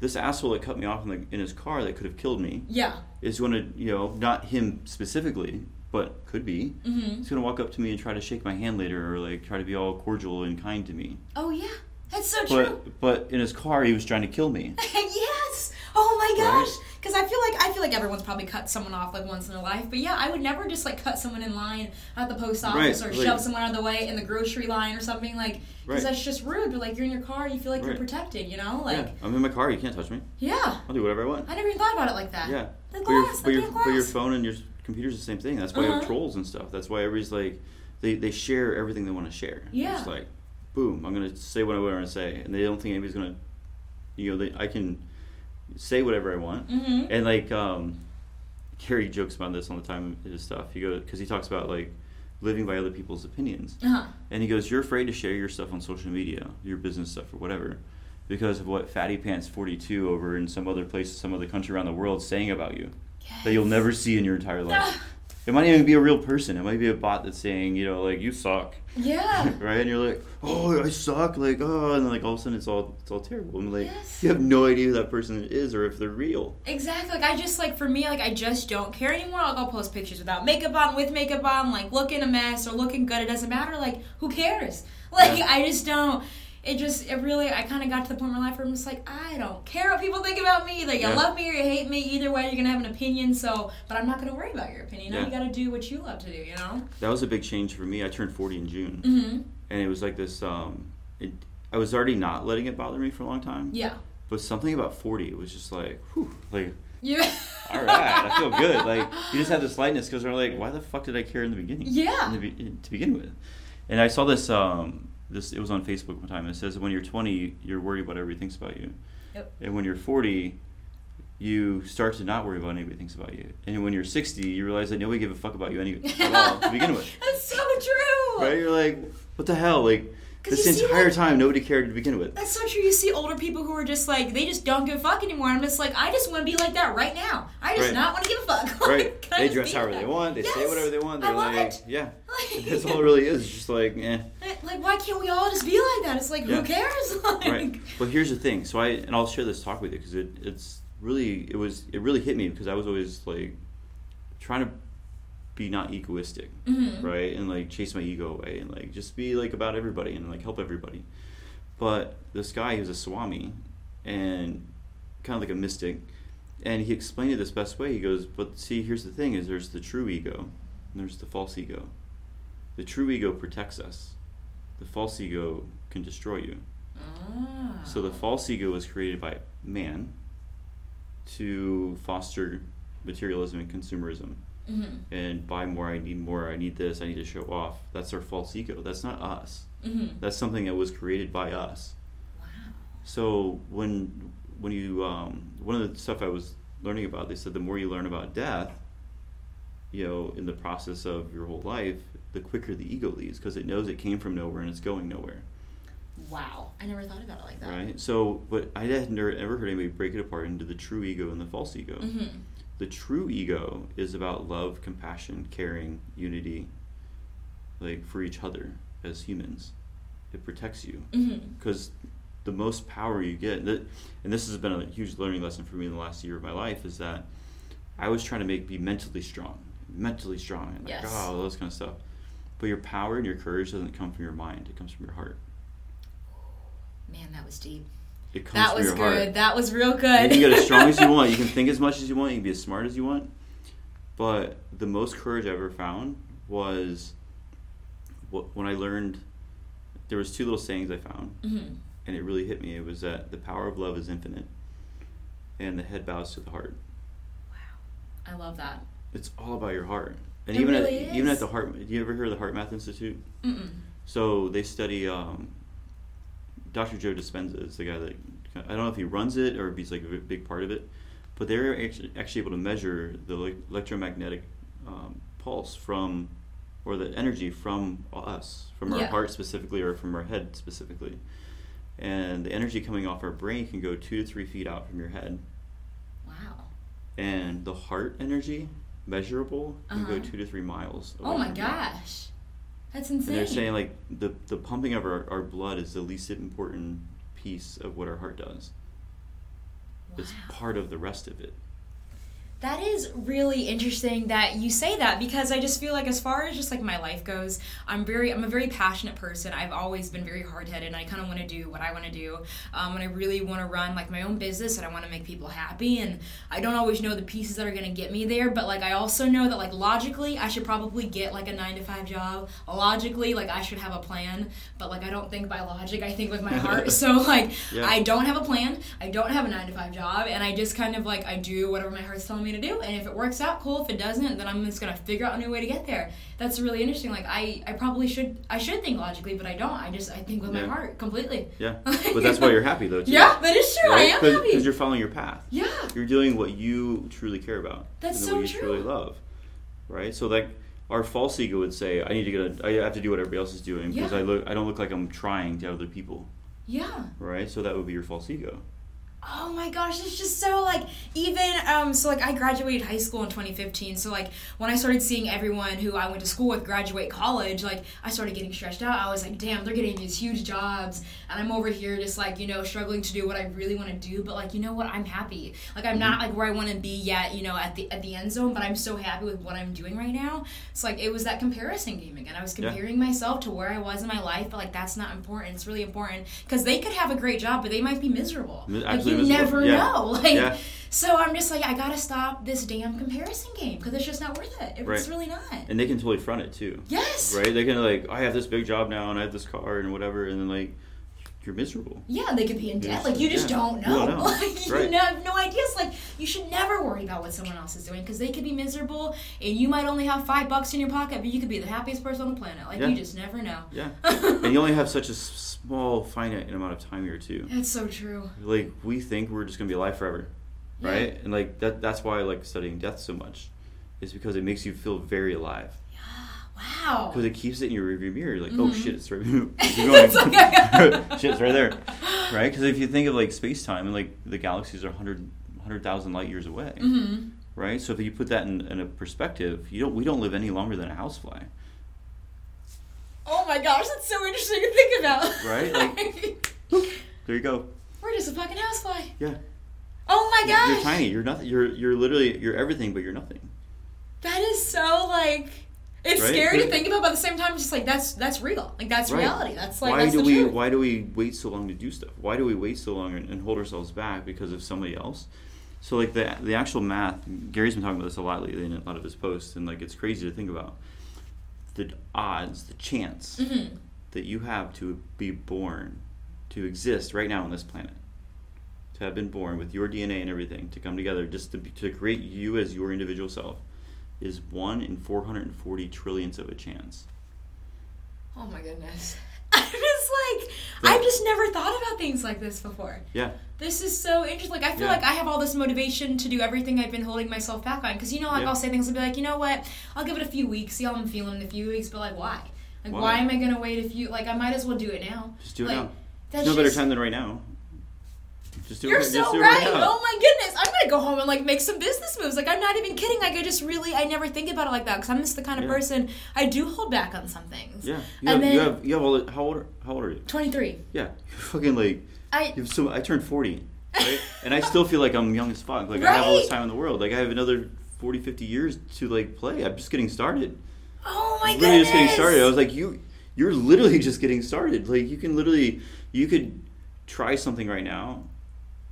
"This asshole that cut me off in his car that could have killed me. Yeah, is going to not him specifically, but could be. Mm-hmm. He's going to walk up to me and try to shake my hand later, or like try to be all cordial and kind to me. Oh yeah, that's so true. But in his car, he was trying to kill me. Yes. Oh my gosh, because right? I feel like everyone's probably cut someone off like once in their life, but yeah, I would never just like cut someone in line at the post office or shove someone out of the way in the grocery line or something like, because that's just rude. But like you're in your car, you feel like you're protected, you know? Like I'm in my car, you can't touch me. Yeah. I'll do whatever I want. I never even thought about it like that. Yeah. The glass, but your phone and your computer's the same thing. That's why you have trolls and stuff. That's why everybody's like, they share everything they want to share. Yeah. It's like, boom, I'm gonna say what I want to say, and they don't think anybody's gonna, I can say whatever I want. Mm-hmm. And like Gary jokes about this all the time in his stuff. He goes, because he talks about like living by other people's opinions. Uh-huh. And he goes, you're afraid to share your stuff on social media, your business stuff or whatever, because of what Fatty Pants 42 over in some other place, some other country around the world saying about you that you'll never see in your entire life. It might even be a real person. It might be a bot that's saying, like, you suck. Yeah. Right? And you're like, oh, I suck. Like, oh. And then, like, all of a sudden it's all terrible. And, like, you have no idea who that person is or if they're real. Exactly. Like, I just, like, for me, like, I just don't care anymore. I'll go post pictures without makeup on, with makeup on, like, looking a mess or looking good. It doesn't matter. Like, who cares? Like, I just don't. I kind of got to the point in my life where I'm just like, I don't care what people think about me. Like, you love me or you hate me. Either way, you're going to have an opinion, but I'm not going to worry about your opinion. Yeah. You got to do what you love to do, That was a big change for me. I turned 40 in June. Mm-hmm. And it was like this, I was already not letting it bother me for a long time. Yeah. But something about 40, it was just like, whew, like... Yeah. All right, I feel good. Like, you just have this lightness because they're like, why the fuck did I care in the beginning? Yeah. To begin with. And I saw this... it was on Facebook one time. It says when you're 20, you're worried about everybody thinks about you. Yep. And when you're 40, you start to not worry about anybody thinks about you. And when you're 60, you realize that nobody gave a fuck about you at all to begin with. That's so true. Right? You're like, what the hell? Like, this entire time, nobody cared to begin with. That's so true. You see older people who are just like, they just don't give a fuck anymore. I'm just like, I just want to be like that right now. I just not want to give a fuck. Like, right. They dress however they want. They say whatever they want. They're like, yeah. That's all it really is. It's just like, eh. Like, why can't we all just be like that? It's like, who cares? Like, right. Well, here's the thing. So I'll share this talk with you because it really hit me because I was always like, trying to be not egoistic, mm-hmm. right? And like chase my ego away and like just be like about everybody and like help everybody. But this guy who's a Swami and kind of like a mystic, and he explained it this best way. He goes, but see, here's the thing, is there's the true ego and there's the false ego. The true ego protects us. The false ego can destroy you. Ah. So the false ego was created by man to foster materialism and consumerism. Mm-hmm. And buy more, I need this, I need to show off. That's our false ego. That's not us. Mm-hmm. That's something that was created by us. Wow. So when you, one of the stuff I was learning about, they said the more you learn about death, you know, in the process of your whole life, the quicker the ego leaves, because it knows it came from nowhere and it's going nowhere. Wow. I never thought about it like that. Right? So, but I hadn't ever heard anybody break it apart into the true ego and the false ego. Mm-hmm. The true ego is about love, compassion, caring, unity, like for each other as humans. It protects you. Because mm-hmm. the most power you get, and this has been a huge learning lesson for me in the last year of my life, is that I was trying to be mentally strong, and like, yes. oh, all those kind of stuff. But your power and your courage doesn't come from your mind, it comes from your heart. Man, that was deep. That was good. Heart. That was real good. You can get as strong as you want. You can think as much as you want. You can be as smart as you want. But the most courage I ever found was when I learned, there was two little sayings I found, mm-hmm. and it really hit me. It was that the power of love is infinite, and the head bows to the heart. Wow. I love that. It's all about your heart. And even at the Heart, do you ever hear of the Heart Math Institute? Mm-mm. So they study... Dr. Joe Dispenza is the guy that, I don't know if he runs it or if he's like a big part of it, but they're actually able to measure the electromagnetic pulse from, or the energy from us, from our heart specifically or from our head specifically. And the energy coming off our brain can go 2 to 3 feet out from your head. Wow. And the heart energy, measurable, can go 2 to 3 miles away. Oh my gosh. That's insane. And they're saying like the pumping of our blood is the least important piece of what our heart does. Wow. It's part of the rest of it. That is really interesting that you say that, because I just feel like as far as just like my life goes, I'm a very passionate person. I've always been very hard-headed, and I kind of want to do what I want to do. And I really want to run like my own business, and I want to make people happy. And I don't always know the pieces that are going to get me there, but like I also know that like logically I should probably get like a 9-to-5 job. Logically, like I should have a plan, but like I don't think by logic, I think with my heart. So like I don't have a plan. I don't have a 9-to-5 job, and I just kind of like I do whatever my heart's telling me to do, and if it works out, cool. If it doesn't, then I'm just gonna figure out a new way to get there. That's really interesting. Like I probably should think logically, but I don't. I think with my heart completely. Yeah, but that's why you're happy though. Too. Yeah, that is true. Right? I am happy because you're following your path. Yeah, you're doing what you truly care about. That's so what you truly love, right? So like our false ego would say, I have to do what everybody else is doing because I don't look like I'm trying to other people. Yeah. Right. So that would be your false ego. Oh my gosh, it's just so, like, even, so, like, I graduated high school in 2015, so, like, when I started seeing everyone who I went to school with graduate college, like, I started getting stressed out. I was like, damn, they're getting these huge jobs, and I'm over here just, like, you know, struggling to do what I really want to do, but, like, you know what, I'm happy. Like, I'm not, like, where I want to be yet, you know, at the end zone, but I'm so happy with what I'm doing right now. It's, like, it was that comparison game again. I was comparing myself to where I was in my life, but, like, that's not important. It's really important, because they could have a great job, but they might be miserable. You never know. Like, so I'm just like, I gotta stop this damn comparison game because it's just not worth it. It's really not. And they can totally front it too. Yes. Right? They can like, I have this big job now and I have this car and whatever, and then like, you're miserable. Yeah, they could be in debt. Like, you just don't know. You don't know. Like, you have no idea. It's like, you should never worry about what someone else is doing because they could be miserable and you might only have $5 in your pocket, but you could be the happiest person on the planet. Like, you just never know. Yeah. And you only have such a small, finite amount of time here, too. That's so true. Like, we think we're just going to be alive forever, right? Yeah. And, like, that's why I like studying death so much, is because it makes you feel very alive. Wow. Because it keeps it in your rearview mirror. You're like, oh, shit, it's right there. Shit, it's right there. Right? Because if you think of, like, space-time, and, like, the galaxies are 100,000 light years away. Mm-hmm. Right? So if you put that in a perspective, we don't live any longer than a housefly. Oh, my gosh. That's so interesting to think about. Right? Like, whoop, there you go. We're just a fucking housefly. Yeah. Oh, my gosh. You're tiny. You're nothing. You're literally, you're everything, but you're nothing. That is so, like, it's right? Scary to think about, but at the same time, it's just like, that's real. Like, that's right. Reality. That's, like, that's the truth. Why do we wait so long to do stuff? Why do we wait so long and hold ourselves back because of somebody else? So, like, the actual math, Gary's been talking about this a lot lately in a lot of his posts, and, like, it's crazy to think about. The odds, the chance mm-hmm. that you have to be born, to exist right now on this planet, to have been born with your DNA and everything, to come together, just to create you as your individual self, is 1 in 440 trillionths of a chance. Oh, my goodness. I'm just like, but I've just never thought about things like this before. Yeah. This is so interesting. Like, I feel like I have all this motivation to do everything I've been holding myself back on. Because, you know, like, I'll say things and be like, you know what? I'll give it a few weeks, see how I'm feeling in a few weeks. But, like, why? Like, why am I going to wait a few? Like, I might as well do it now. Just do it now. There's no better time than right now. Just do it. You're so right. Oh, my goodness. I'm going to go home and, like, make some business moves. Like, I'm not even kidding. Like, I just really, I never think about it like that because I'm just the kind of person, I do hold back on some things. Yeah. You have all the, how old are you? 23. Yeah. You're fucking, like, I turned 40, right? And I still feel like I'm young as fuck. Like, right? I have all this time in the world. Like, I have another 40, 50 years to, like, play. I'm just getting started. Oh, my goodness. Just getting started. I was like, you're literally just getting started. Like, you can literally, you could try something right now.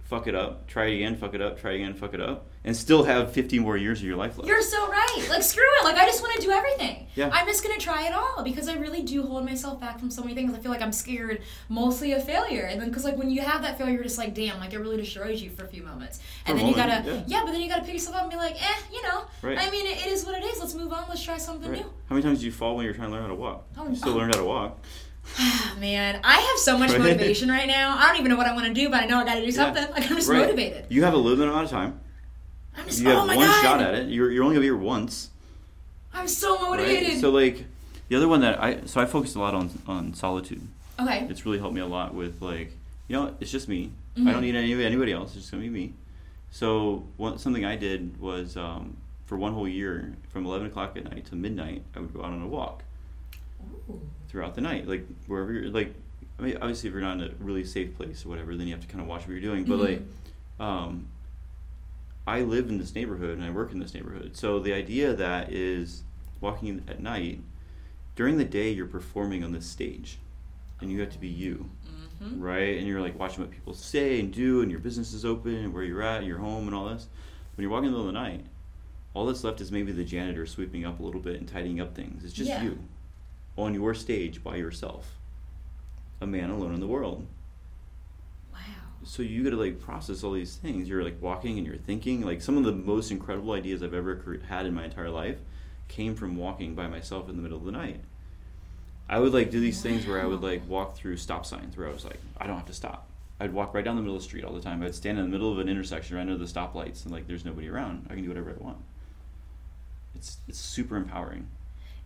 Fuck it up, try it again, fuck it up, try it again, fuck it up, and still have 50 more years of your life left. You're so right. Like, screw it. Like, I just want to do everything. Yeah. I'm just going to try it all because I really do hold myself back from so many things. I feel like I'm scared mostly of failure. And then, because, like, when you have that failure, you're just like, damn, like, it really destroys you for a few moments. And then you got to, but then you got to pick yourself up and be like, you know, right. I mean, it is what it is. Let's move on. Let's try something new. How many times do you fall when you're trying to learn how to walk? Oh, you still learned how to walk. Man, I have so much motivation right now. I don't even know what I want to do, but I know I got to do something. Like, I'm just motivated. You have a limited amount of time. I'm just, you have one shot at it. You're only going to be here once. I'm so motivated. Right? So, like, the other one that I focused a lot on solitude. Okay. It's really helped me a lot with, like, you know, it's just me. Mm-hmm. I don't need anybody else. It's just going to be me. So, something I did was for one whole year, from 11 o'clock at night to midnight, I would go out on a walk. Ooh. Throughout the night, like, wherever you're, like, I mean, obviously if you're not in a really safe place or whatever, then you have to kind of watch what you're doing, but mm-hmm. like, I live in this neighborhood and I work in this neighborhood, so the idea that is walking at night, during the day you're performing on this stage and you have to be you, mm-hmm. right, and you're, like, watching what people say and do, and your business is open and where you're at and your home and all this. When you're walking in the middle of the night, all that's left is maybe the janitor sweeping up a little bit and tidying up things. It's just you on your stage by yourself, a man alone in the world. Wow. So you gotta, like, process all these things. You're, like, walking and you're thinking. Like, some of the most incredible ideas I've ever had in my entire life came from walking by myself in the middle of the night. I would, like, do these things where I would, like, walk through stop signs where I was like, I don't have to stop. I'd walk right down the middle of the street all the time. I'd stand in the middle of an intersection right under the stoplights and, like, there's nobody around. I can do whatever I want. It's super empowering.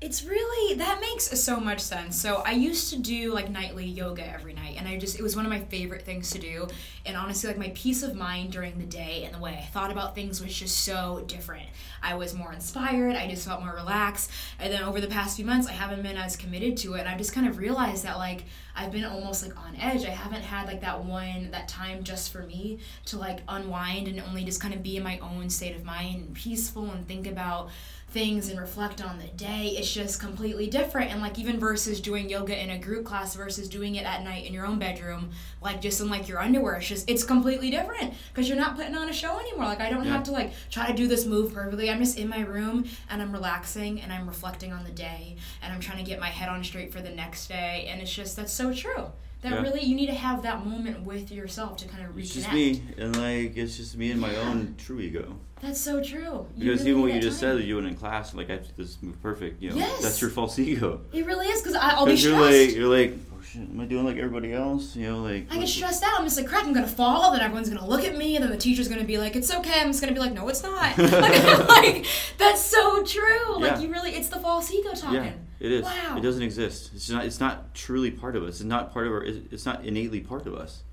It's really, that makes so much sense. So I used to do, like, nightly yoga every night, and it was one of my favorite things to do. And honestly, like, my peace of mind during the day and the way I thought about things was just so different. I was more inspired. I just felt more relaxed. And then over the past few months, I haven't been as committed to it. And I just kind of realized that, like, I've been almost, like, on edge. I haven't had, like, that time just for me to, like, unwind and only just kind of be in my own state of mind and peaceful and think about things and reflect on the day. It's just completely different. And, like, even versus doing yoga in a group class versus doing it at night in your own bedroom, like, just in, like, your underwear, it's completely different because you're not putting on a show anymore. Like, I don't have to, like, try to do this move perfectly. I'm just in my room and I'm relaxing and I'm reflecting on the day and I'm trying to get my head on straight for the next day. And it's just, that's so true. That really, you need to have that moment with yourself to kind of reconnect. It's just me, and, like, it's just me and my own true ego. That's so true. Because really, even what you just said, that you went in class, like, I have to just move perfect, you know, that's your false ego. It really is, because I'll be stressed. You're like, oh shit, am I doing like everybody else? You know, like, I get stressed out. I'm just like, crap, I'm going to fall, then everyone's going to look at me, and then the teacher's going to be like, it's okay. I'm just going to be like, no, it's not. like, that's so true. Yeah. Like, you really, it's the false ego talking. Yeah. It is. Wow. It doesn't exist. It's not truly part of us. It's not part of our. It's not innately part of us.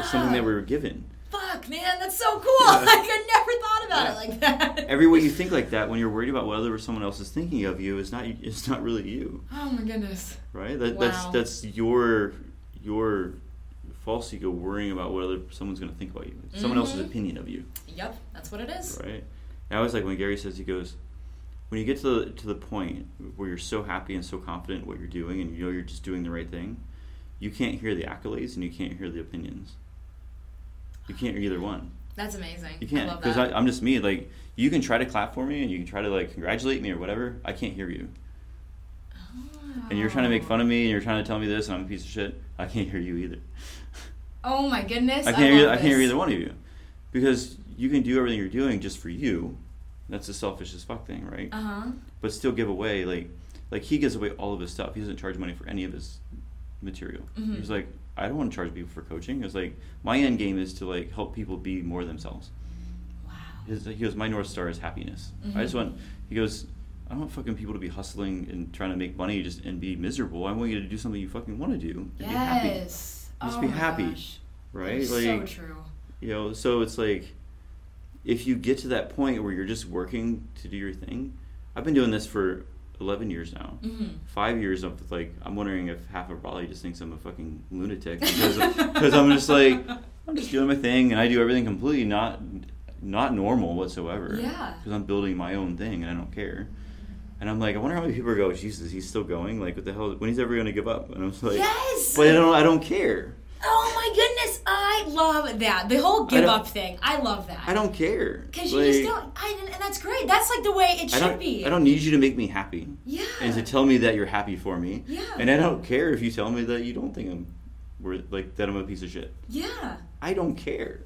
It's something that we were given. Fuck, man, that's so cool. Yeah. Like, I never thought about it like that. Every way you think like that, when you're worried about what other someone else is thinking of you, it's not really you. Oh my goodness. Right? That's your false ego worrying about what someone's going to think about you. It's someone else's opinion of you. Yep, that's what it is. Right. And I was like, when Gary says, he goes, when you get to the point where you're so happy and so confident in what you're doing, and you know you're just doing the right thing, you can't hear the accolades and you can't hear the opinions. You can't hear either one. That's amazing. You can't, because I'm just me. Like, you can try to clap for me and you can try to like congratulate me or whatever. I can't hear you. Oh. And you're trying to make fun of me and you're trying to tell me this and I'm a piece of shit. I can't hear you either. Oh my goodness! I can't hear either one of you, because you can do everything you're doing just for you. That's the selfish as fuck thing, right? But still give away like he gives away all of his stuff. He doesn't charge money for any of his material. Mm-hmm. He's like, I don't want to charge people for coaching. It's like, my end game is to like help people be more themselves. Wow. He goes, my North Star is happiness. Mm-hmm. I don't want fucking people to be hustling and trying to make money just and be miserable. I want you to do something you fucking want to do and be happy. Yes. Just be happy. Gosh. Right? That's like, so true. You know, so it's like, if you get to that point where you're just working to do your thing, I've been doing this for 11 years now. Mm-hmm. 5 years of like, I'm wondering if half of Raleigh just thinks I'm a fucking lunatic because I'm just like, I'm just doing my thing and I do everything completely not normal whatsoever. Yeah. Because I'm building my own thing and I don't care. And I'm like, I wonder how many people go, Jesus, he's still going? Like, what the hell? When he's ever going to give up? And I'm just like, yes! But I don't care. Oh my goodness, I love that. The whole give up thing, I love that. I don't care. Because like, you just don't, and that's great. That's like the way it should be. I don't need you to make me happy. Yeah. And to tell me that you're happy for me. Yeah. And I don't care if you tell me that you don't think I'm worth, like, that I'm a piece of shit. Yeah. I don't care.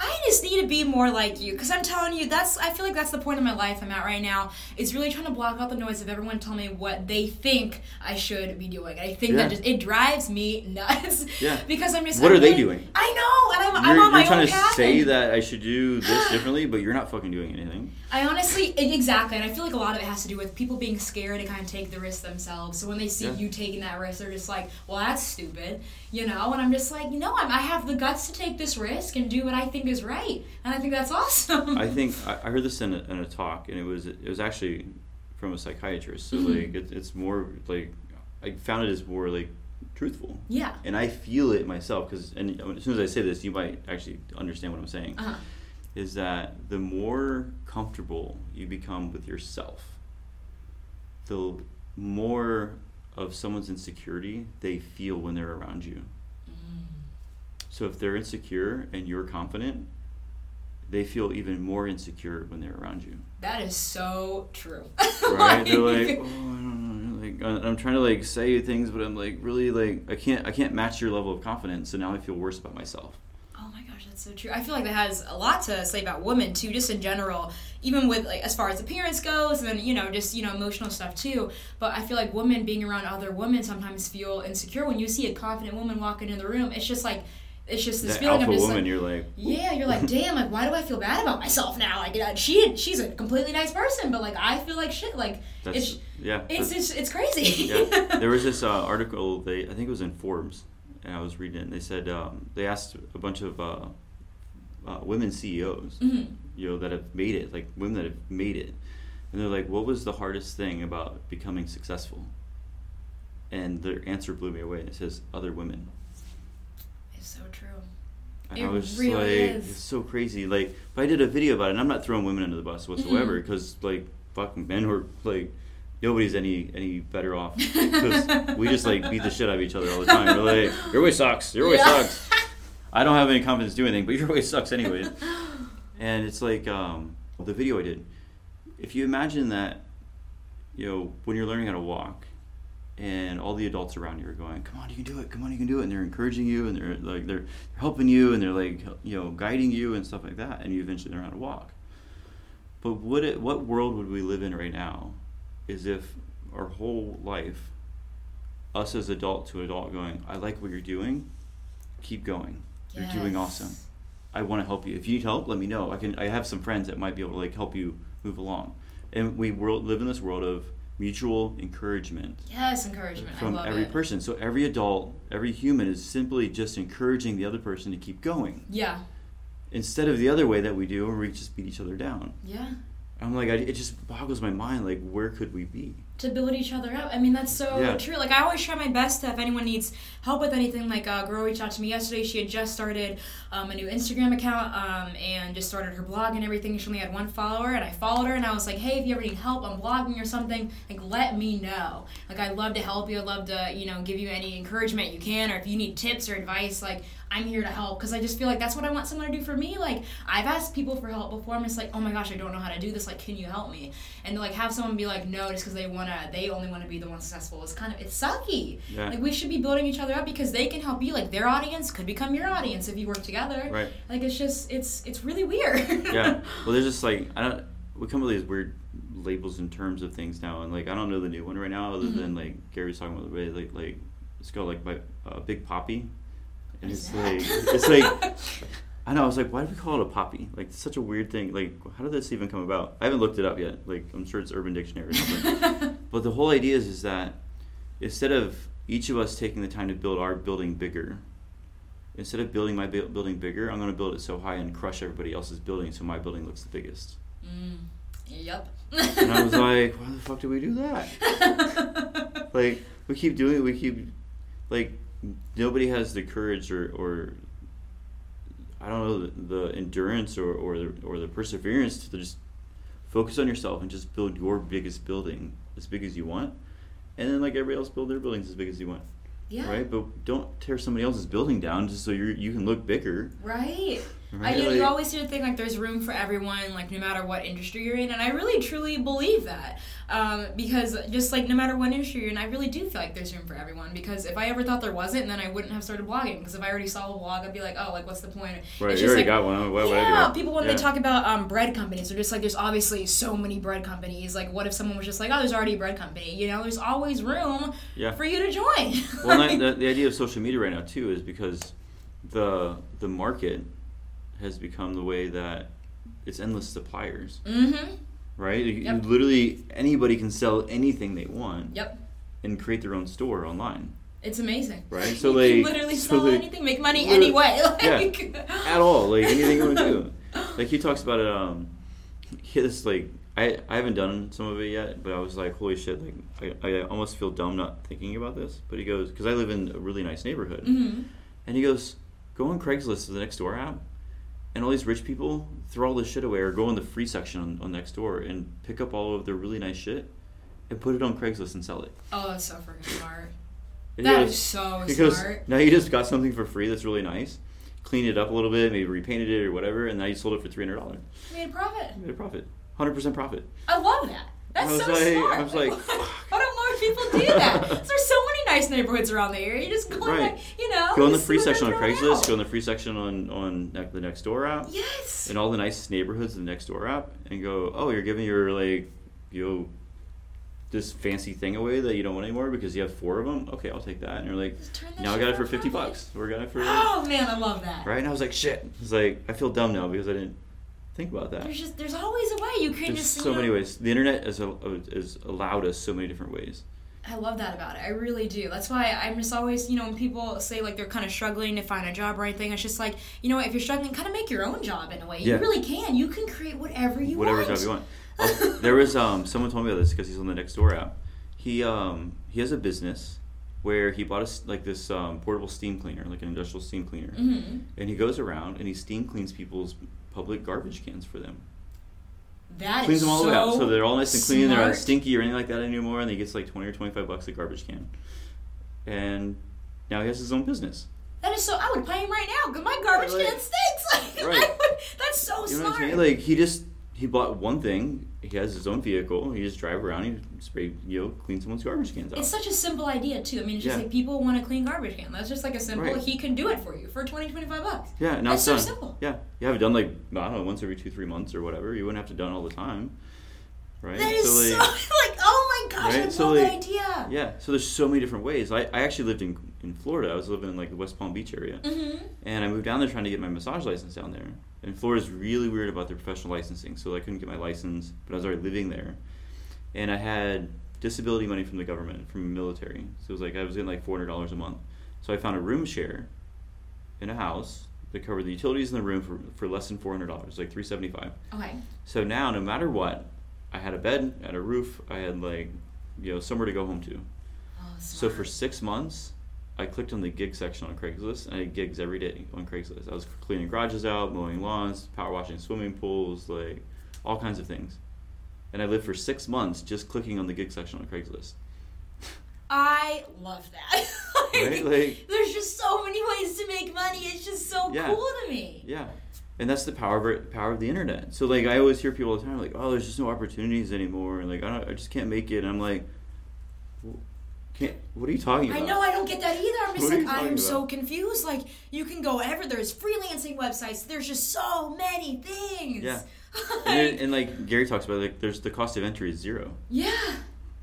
I just need to be more like you, because I'm telling you, I feel like that's the point in my life I'm at right now. It's really trying to block out the noise of everyone telling me what they think I should be doing. I think that just, it drives me nuts. Yeah. Because I'm just... What are they doing? I know, and I'm on my own path. You're trying to say that I should do this differently, but you're not fucking doing anything. I honestly... Exactly, and I feel like a lot of it has to do with people being scared to kind of take the risk themselves. So when they see you taking that risk, they're just like, well, that's stupid, you know? And I'm just like, you know, I have the guts to take this risk and do what I think is right, and I think that's awesome. I think I heard this in a talk, and it was actually from a psychiatrist. So like it's more like, I found it is more like truthful. Yeah. And I feel it myself, because as soon as I say this, you might actually understand what I'm saying. Uh-huh. Is that the more comfortable you become with yourself, the more of someone's insecurity they feel when they're around you. So if they're insecure and you're confident, they feel even more insecure when they're around you. That is so true. Right? They're like, oh, I don't know. Like, I'm trying to like say things, but I'm like really like I can't match your level of confidence, so now I feel worse about myself. Oh my gosh, that's so true. I feel like that has a lot to say about women too, just in general, even with like as far as appearance goes, and then just emotional stuff too. But I feel like women being around other women sometimes feel insecure. When you see a confident woman walking in the room, it's just like. It's just this that feeling of just woman, like, you're like, ooh. Yeah, you're like, damn, like, why do I feel bad about myself now? Like, she's a completely nice person, but like, I feel like shit. Like, it's crazy. Yeah. There was this article, I think it was in Forbes, and I was reading it, and they said they asked a bunch of women CEOs, that have made it, like women that have made it, and they're like, what was the hardest thing about becoming successful? And their answer blew me away. It says, other women. So true. And I was really like, it's so crazy. Like, but I did a video about it, and I'm not throwing women under the bus whatsoever, because like fucking men were like, nobody's any better off, because we just like beat the shit out of each other all the time. We're like, your way sucks. Your way sucks. I don't have any confidence doing anything, but your way sucks anyway. And it's like the video I did. If you imagine that, when you're learning how to walk. And all the adults around you are going, come on, you can do it, come on, you can do it. And they're encouraging you, and they're like, they're helping you, and they're like, guiding you and stuff like that. And you eventually learn how to walk. But what world would we live in right now is if our whole life, us as adult to adult going, I like what you're doing, keep going. Yes. You're doing awesome. I want to help you. If you need help, let me know. I have some friends that might be able to like help you move along. And we live in this world of mutual encouragement. Yes, encouragement. From every person. So every adult, every human is simply just encouraging the other person to keep going. Yeah. Instead of the other way that we do, where we just beat each other down. Yeah. I'm like, it just boggles my mind. Like, where could we be? to build each other up. I mean, that's so true. Like, I always try my best to, if anyone needs help with anything, like a girl reached out to me yesterday. She had just started a new Instagram account and just started her blog and everything. She only had one follower, and I followed her, and I was like, hey, if you ever need help on blogging or something, like, let me know. Like, I'd love to help you. I'd love to, you know, give you any encouragement you can, or if you need tips or advice, like, I'm here to help, because I just feel like that's what I want someone to do for me. Like, I've asked people for help before. I'm just like, oh my gosh, I don't know how to do this. Like, can you help me? And to, like, have someone be like, no, just because they only want to be the one successful. It's kind of, it's sucky. Yeah. Like, we should be building each other up, because they can help you. Like, their audience could become your audience if you work together. Right. Like, it's just, it's really weird. Yeah. Well, there's just like, we come with these weird labels and terms of things now, and like, I don't know the new one right now, other than like Gary was talking about the way, like it's called like by Big Poppy. And it's like, I know, I was like, why do we call it a poppy? Like, it's such a weird thing. Like, how did this even come about? I haven't looked it up yet. Like, I'm sure it's Urban Dictionary or something. But the whole idea is that instead of each of us taking the time to build our building bigger, instead of building my building bigger, I'm going to build it so high and crush everybody else's building so my building looks the biggest. Yep. And I was like, why the fuck do we do that? Like, we keep doing it. We keep, like... Nobody has the courage or I don't know, the endurance or the perseverance to just focus on yourself and just build your biggest building as big as you want, and then like everybody else build their buildings as big as you want. Yeah. Right? But don't tear somebody else's building down just so you can look bigger. Right. Right? I, you know, you always hear the thing, like, there's room for everyone, like, no matter what industry you're in, and I really, truly believe that, because just, like, no matter what industry you're in, I really do feel like there's room for everyone, because if I ever thought there wasn't, then I wouldn't have started blogging, because if I already saw a blog, I'd be like, oh, like, what's the point? Right, it's just, you already like, got one. What yeah, people, when they talk about bread companies, they're just like, there's obviously so many bread companies, like, what if someone was just like, oh, there's already a bread company, you know, there's always room for you to join. Well, like, the idea of social media right now, too, is because the market... has become the way that it's endless suppliers, right? Yep. Literally anybody can sell anything they want, and create their own store online. It's amazing, right? So like, you can literally sell anything, make money anyway, like at all, like anything you want to do. Like he talks about it. He has like I haven't done some of it yet, but I was like, holy shit! Like I almost feel dumb not thinking about this. But he goes, because I live in a really nice neighborhood, and he goes, go on Craigslist to the Nextdoor app. And all these rich people throw all this shit away or go in the free section on Nextdoor and pick up all of their really nice shit and put it on Craigslist and sell it. Oh, that's so freaking smart. That is so smart. Now you just got something for free that's really nice, cleaned it up a little bit, maybe repainted it or whatever, and now you sold it for $300. You made a profit. 100% profit. I love that. That's so smart. I was like, why don't more people do that? There's so many nice neighborhoods around the area. You just go on, like, you know. Go in the free section on Craigslist. Go in the free section on the Nextdoor app. Yes. And all the nice neighborhoods in the Nextdoor app, and go, oh, you're giving your like, this fancy thing away that you don't want anymore because you have 4 of them. Okay, I'll take that. And you're like, now I got it for $50. We're gonna for. Oh man, I love that. Right? And I was like, shit. It's like I feel dumb now because I didn't. Think about that. There's always a way. You can just so many ways. The internet has allowed us so many different ways. I love that about it. I really do. That's why I'm just always, you know, when people say like they're kind of struggling to find a job or anything, it's just like, you know what, if you're struggling, kind of make your own job in a way. Yeah. You really can. You can create whatever job you want. There was someone told me about this because he's on the Nextdoor app. He has a business where he bought this portable steam cleaner, like an industrial steam cleaner, and he goes around and he steam cleans people's public garbage cans for them. That cleans them all the way out, so they're all nice and clean. Smart. They're not stinky or anything like that anymore. And he gets like $20 or $25 a garbage can. And now he has his own business. That is so. I would pay him right now because my garbage can stinks. Like, that's so smart. You know what I'm saying? Like he bought one thing. He has his own vehicle. He just drives around. He cleans someone's garbage cans out. It's such a simple idea too. I mean, it's just like people want a clean garbage can. That's just like a simple. Right. He can do it for you for $20, $25. Yeah, now it's so simple. Yeah, you have it done like I don't know once every 2-3 months or whatever. You wouldn't have to done all the time, right? That is so like oh my gosh, right? I love that idea. Yeah, so there's so many different ways. I actually lived in Florida. I was living in like the West Palm Beach area, and I moved down there trying to get my massage license down there. And Florida's really weird about their professional licensing, so I couldn't get my license, but I was already living there. And I had disability money from the government, from the military. So it was like I was getting like $400 a month. So I found a room share in a house that covered the utilities in the room for less than $400, like $375. Okay. So now, no matter what, I had a bed, I had a roof, I had like you know, somewhere to go home to. Oh, so for 6 months, I clicked on the gig section on Craigslist, and I had gigs every day on Craigslist. I was cleaning garages out, mowing lawns, power washing swimming pools, like all kinds of things. And I lived for 6 months just clicking on the gig section on Craigslist. I love that. Right? Like, there's just so many ways to make money. It's just so cool to me. Yeah. And that's the power of the internet. So, like, I always hear people all the time, like, oh, there's just no opportunities anymore. And, like, I just can't make it. And I'm like, what are you talking about? I know, I don't get that either. I'm just like, I am so confused. Like, you can go everywhere. There's freelancing websites. There's just so many things. Yeah. and, like, Gary talks about, like, there's the cost of entry is zero. Yeah.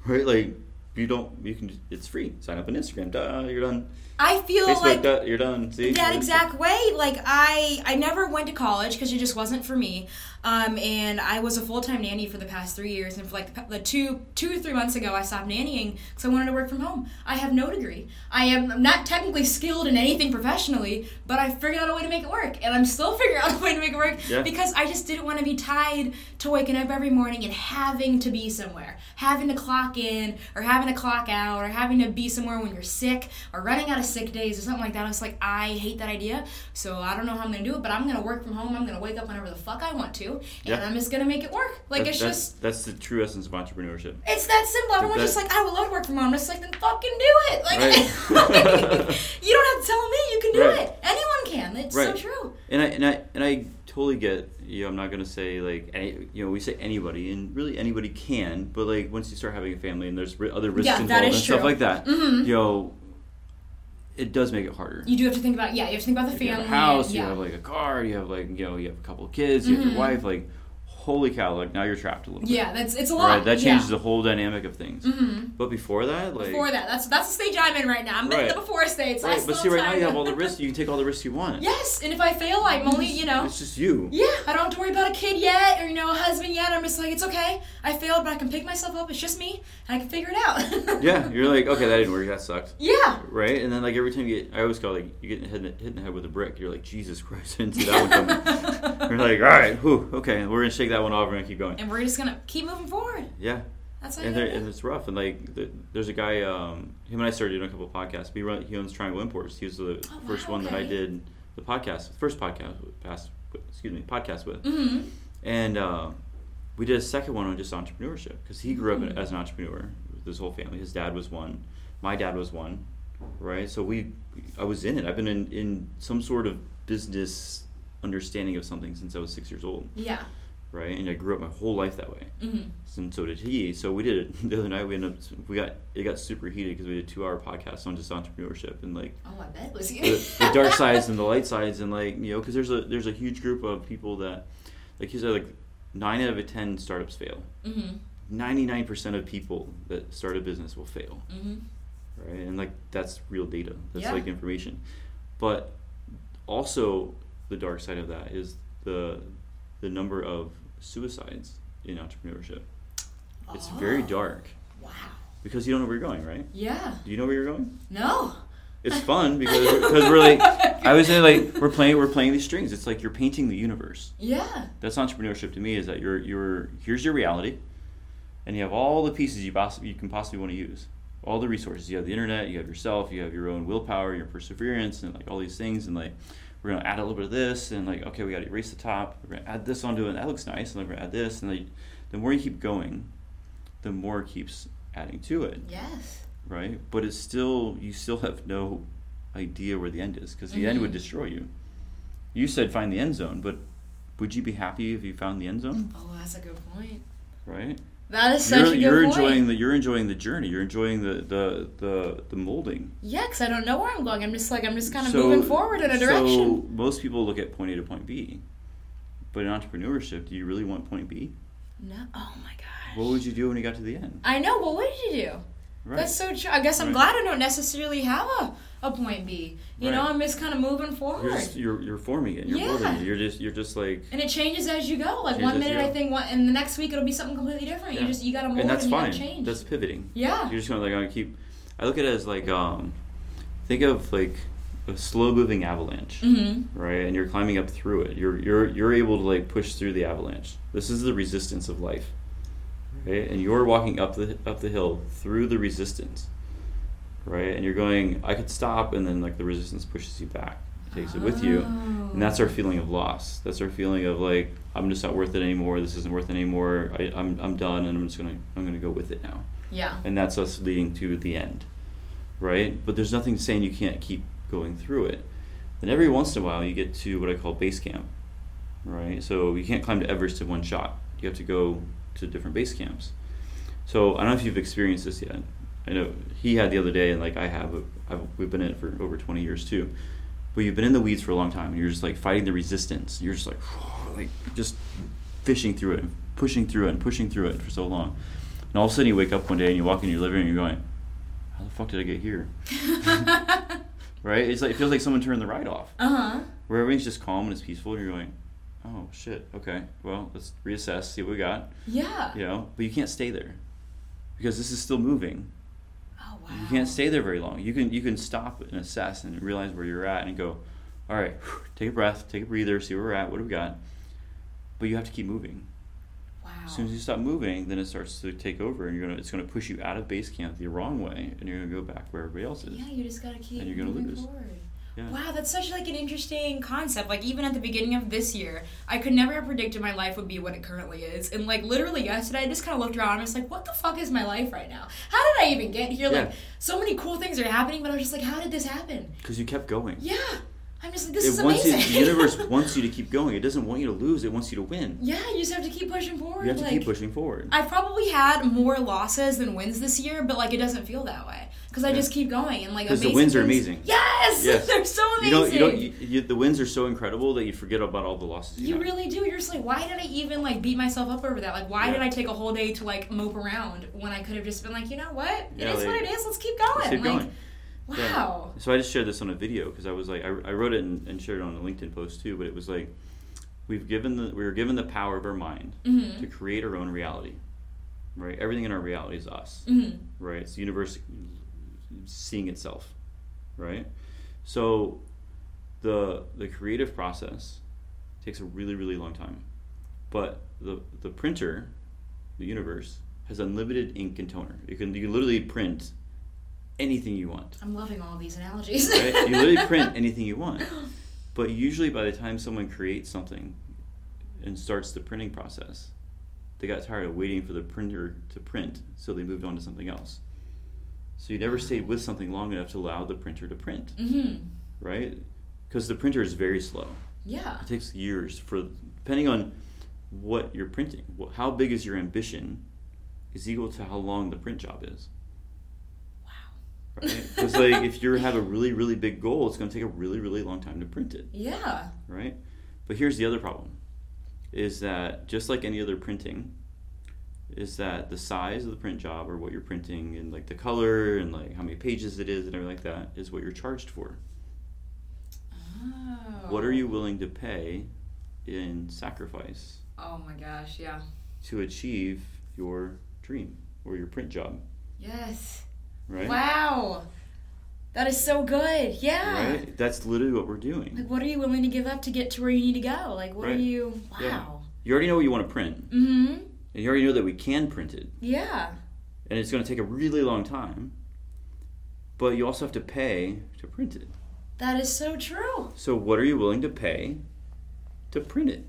Right? Like, you can it's free. Sign up on Instagram. Duh, you're done. I feel Facebook, like duh, you're done. See? That exact way. Like, I never went to college because it just wasn't for me. And I was a full-time nanny for the past 3 years. And for like the two or 3 months ago, I stopped nannying because I wanted to work from home. I have no degree. I'm not technically skilled in anything professionally, but I figured out a way to make it work. And I'm still figuring out a way to make it work because I just didn't want to be tied to waking up every morning and having to be somewhere. Having to clock in or having to clock out or having to be somewhere when you're sick or running out of sick days or something like that. I was like, I hate that idea. So I don't know how I'm going to do it, but I'm going to work from home. I'm going to wake up whenever the fuck I want to. And I'm just going to make it work. Like, that's the true essence of entrepreneurship. It's that simple. Everyone's just like, I would love to work from home. I'm just like, then fucking do it. Like, you don't have to tell me. You can do it. Anyone can. It's so true. And I totally get, you know, I'm not going to say, like, any, you know, we say anybody, and really anybody can, but, like, once you start having a family and there's other risks involved and stuff like that, you know, it does make it harder. You do have to think about, you have to think about the family. You have a house, you have, like, a car, you have, like, you know, you have a couple of kids, you have your wife, like, holy cow, like, now you're trapped a little bit. Yeah, it's a lot. Right? That changes the whole dynamic of things. But before that, like... that's the stage I'm in right now. I'm in the before stage. Right, but see, right now you have all the risks, you can take all the risks you want. Yes, and if I fail, I'm only, you know... It's just you. Yeah, I don't have to worry about a kid yet, or, you know, a husband yet. I'm just like, it's okay, I failed, but I can pick myself up, it's just me, and I can figure it out. Yeah, you're like, okay, that didn't work, that sucked. Yeah. Right? And then, like, every time you get... I always call it, like, you get hit in the head with a brick. You're like, Jesus Christ, I didn't see that one coming. You're like, all right, whew, okay, we're going to shake that one off and keep going. And we're just going to keep moving forward. Yeah. That's what and it's rough. And, like, there's a guy, him and I started doing a couple of podcasts. He owns Triangle Imports. He was the first one that I did the podcast, podcast with. Mm-hmm. And we did a second one on just entrepreneurship because he grew up as an entrepreneur with his whole family. His dad was one. My dad was one. Right? So I was in it. I've been in some sort of business understanding of something since I was 6 years old. Yeah. Right, and I grew up my whole life that way, and so did he. So we did it the other night. It got super heated because we did a 2-hour podcast on just entrepreneurship and like I bet it was the dark sides and the light sides and like you know because there's a huge group of people that like he said like 9 out of 10 startups fail. 99% of people that start a business will fail. Right, and like that's real data. That's like information, but also the dark side of that is the number of suicides in entrepreneurship. It's very dark. Wow. Because you don't know where you're going, right? Yeah. Do you know where you're going? No. It's fun because we're like, I always say like, we're playing these strings. It's like you're painting the universe. Yeah. That's entrepreneurship to me is that here's your reality and you have all the pieces you can possibly want to use. All the resources. You have the internet, you have yourself, you have your own willpower, your perseverance and like all these things and like, we're going to add a little bit of this, and like, okay, we got to erase the top. We're going to add this onto it, and that looks nice, and then we're going to add this. And like, the more you keep going, the more it keeps adding to it. Yes. Right? But it's still, you still have no idea where the end is, because the end would destroy you. You said find the end zone, but would you be happy if you found the end zone? Oh, that's a good point. Right? That is such a good point. You're enjoying the journey. You're enjoying the molding. Yeah, because I don't know where I'm going. I'm just kind of moving forward in a direction. So most people look at point A to point B, but in entrepreneurship, do you really want point B? No. Oh my gosh. What would you do when you got to the end? I know. Well, what did you do? Right. That's so true. I guess I'm glad I don't necessarily have a point B. You know, I'm just kind of moving forward. You're forming it. You're building it. You're just like. And it changes as you go. Like 1 minute I think, and the next week it'll be something completely different. Yeah. You got to move and that's fine. Change. That's pivoting. Yeah. You're just gonna keep. I look at it as like think of like a slow moving avalanche, right? And you're climbing up through it. You're able to like push through the avalanche. This is the resistance of life. right? And you're walking up the hill through the resistance, right? And you're going, I could stop, and then like the resistance pushes you back, takes it with you, and that's our feeling of loss. That's our feeling of like, I'm just not worth it anymore. This isn't worth it anymore. I'm done, and I'm gonna go with it now. Yeah. And that's us leading to the end, right? But there's nothing saying you can't keep going through it. Then every once in a while you get to what I call base camp, right? So you can't climb to Everest in one shot. You have to go to different base camps. So I don't know if you've experienced this yet. I know he had the other day, and like I have. We've been in it for over 20 years too. But you've been in the weeds for a long time, and you're just like fighting the resistance. You're just like just fishing through it, and pushing through it, and pushing through it for so long. And all of a sudden you wake up one day and you walk in your living room and you're going, how the fuck did I get here? Right? It's like, it feels like someone turned the ride off. Uh-huh. Where everything's just calm and it's peaceful, and you're going, oh shit, okay, well, let's reassess, see what we got. Yeah. You know, but you can't stay there, because this is still moving. Oh wow. You can't stay there very long. You can stop and assess and realize where you're at and go, all right, take a breath, take a breather, see where we're at, what do we got? But you have to keep moving. Wow. As soon as you stop moving, then it starts to take over, and it's going to push you out of base camp the wrong way, and you're going to go back where everybody else is. Yeah, you just got to keep moving forward. Yeah. Wow, that's such like an interesting concept. Like even at the beginning of this year, I could never have predicted my life would be what it currently is. And like literally yesterday, I just kind of looked around and I was like, what the fuck is my life right now? How did I even get here? Yeah. Like so many cool things are happening, but I was just like, how did this happen? Because you kept going. Yeah. I'm just like, this is amazing. The universe wants you to keep going. It doesn't want you to lose. It wants you to win. Yeah, you just have to keep pushing forward. You have to keep pushing forward. I've probably had more losses than wins this year, but like it doesn't feel that way because I just keep going. And like because the wins are amazing. Yes, they're so amazing. The wins are so incredible that you forget about all the losses. You really do. You're just like, why did I even like beat myself up over that? Like, why did I take a whole day to like mope around when I could have just been like, you know what? It is what it is. Let's keep going. Let's keep going. Wow. Yeah. So I just shared this on a video because I was like, I wrote it and shared it on a LinkedIn post too, but it was like, we were given the power of our mind to create our own reality, right? Everything in our reality is us, right? It's the universe seeing itself, right? So the creative process takes a really, really long time, but the printer, the universe, has unlimited ink and toner. You can literally print anything you want. I'm loving all these analogies. Right? You literally print anything you want. But usually by the time someone creates something and starts the printing process, they got tired of waiting for the printer to print, so they moved on to something else. So you never stayed with something long enough to allow the printer to print. Mm-hmm. Right? Because the printer is very slow. Yeah. It takes years depending on what you're printing. How big is your ambition is equal to how long the print job is. Right? Because like if you have a really, really big goal, it's going to take a really, really long time to print it. Yeah. Right? But here's the other problem, is that just like any other printing, is that the size of the print job or what you're printing and like the color and like how many pages it is and everything like that is what you're charged for. Oh. What are you willing to pay in sacrifice? Oh my gosh, yeah. To achieve your dream or your print job. Yes. Right? Wow, that is so good. Yeah, right? That's literally what we're doing. Like, what are you willing to give up to get to where you need to go? Like, what right. are you? Wow. Yeah. You already know what you want to print. Mm-hmm. And you already know that we can print it. Yeah. And it's going to take a really long time. But you also have to pay to print it. That is so true. So, what are you willing to pay to print it?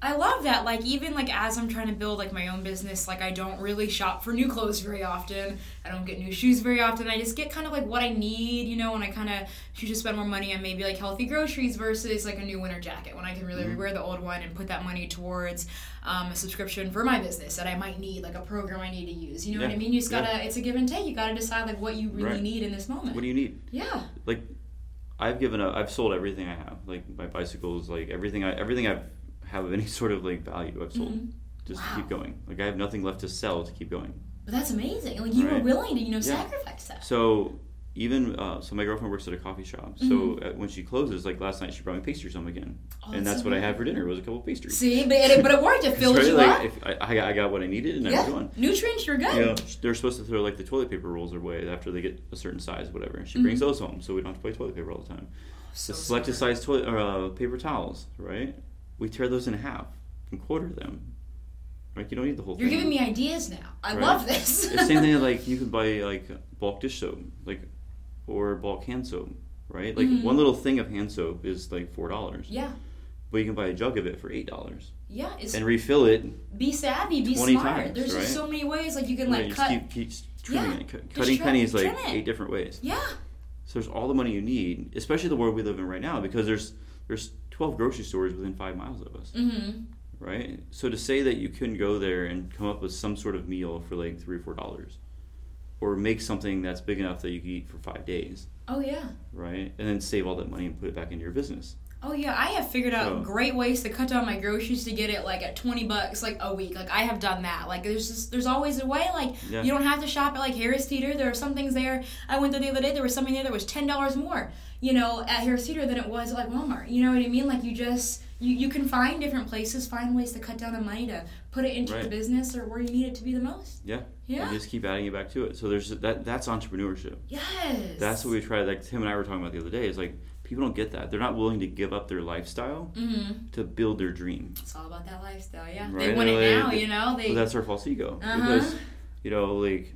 I love that. Like, even, like, as I'm trying to build, like, my own business, like, I don't really shop for new clothes very often. I don't get new shoes very often. I just get kind of, like, what I need, you know, and I kind of choose to spend more money on maybe, like, healthy groceries versus, like, a new winter jacket when I can really wear the old one and put that money towards a subscription for my business that I might need, like, a program I need to use. You know what I mean? You just gotta, it's a give and take. You gotta decide, like, what you really need in this moment. What do you need? Yeah. Like, I've given up, I've sold everything I have. Like, my bicycles, like, everything I've have any sort of like value I've sold just to keep going. Like I have nothing left to sell to keep going. But that's amazing. Like you were willing to sacrifice that. So even so my girlfriend works at a coffee shop. Mm-hmm. So when she closes, like last night she brought me pastries home again, and that's what I had for dinner was a couple of pastries. See, but it worked. It filled you up. I got what I needed and I was going. Nutrients, you're good. You know, they're supposed to throw like the toilet paper rolls away after they get a certain size, whatever. She brings those home, so we don't have to buy toilet paper all the time. So the selected size toilet paper towels, right? We tear those in half and quarter them. Right? You don't need the whole thing. You're giving me ideas now. I love this. It's the same thing that, like, you could buy, like, bulk dish soap, like, or bulk hand soap, right? Like, one little thing of hand soap is, like, $4. Yeah. But you can buy a jug of it for $8. Yeah. And refill it. Be savvy. Be smart. Times, there's just so many ways. Like, you can, like, cut. Keep trimming it. Cutting pennies, like, 8 different ways. Yeah. So there's all the money you need, especially the world we live in right now, because there's 12 grocery stores within 5 miles of us. Mm-hmm. Right? So to say that you couldn't go there and come up with some sort of meal for, like, $3 or $4, or make something that's big enough that you can eat for 5 days. Oh, yeah. Right? And then save all that money and put it back into your business. Oh, yeah. I have figured out great ways to cut down my groceries to get it, like, at $20, like, a week. Like, I have done that. Like, there's always a way. Like, you don't have to shop at, like, Harris Teeter. There are some things there. I went there the other day. There was something there that was $10 more, you know, at Harris Teeter than it was at, like, Walmart. You know what I mean? Like, you just... You can find different places, find ways to cut down the money to put it into the business or where you need it to be the most. Yeah. Yeah. And just keep adding it back to it. So there's that's entrepreneurship. Yes. That's what we try. Like Tim and I were talking about the other day. It's like people don't get that. They're not willing to give up their lifestyle to build their dream. It's all about that lifestyle, yeah. Right? They want it now, you know. Well, that's our false ego. Uh-huh. Because, you know, like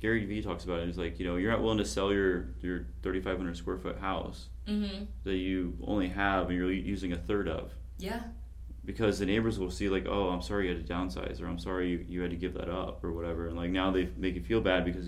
Gary Vee talks about it. He's like, you know, you're not willing to sell your 3,500 square foot house. Mm-hmm. That you only have and you're using a third of. Yeah. Because the neighbors will see, like, oh, I'm sorry you had to downsize, or I'm sorry you had to give that up, or whatever. And, like, now they make you feel bad because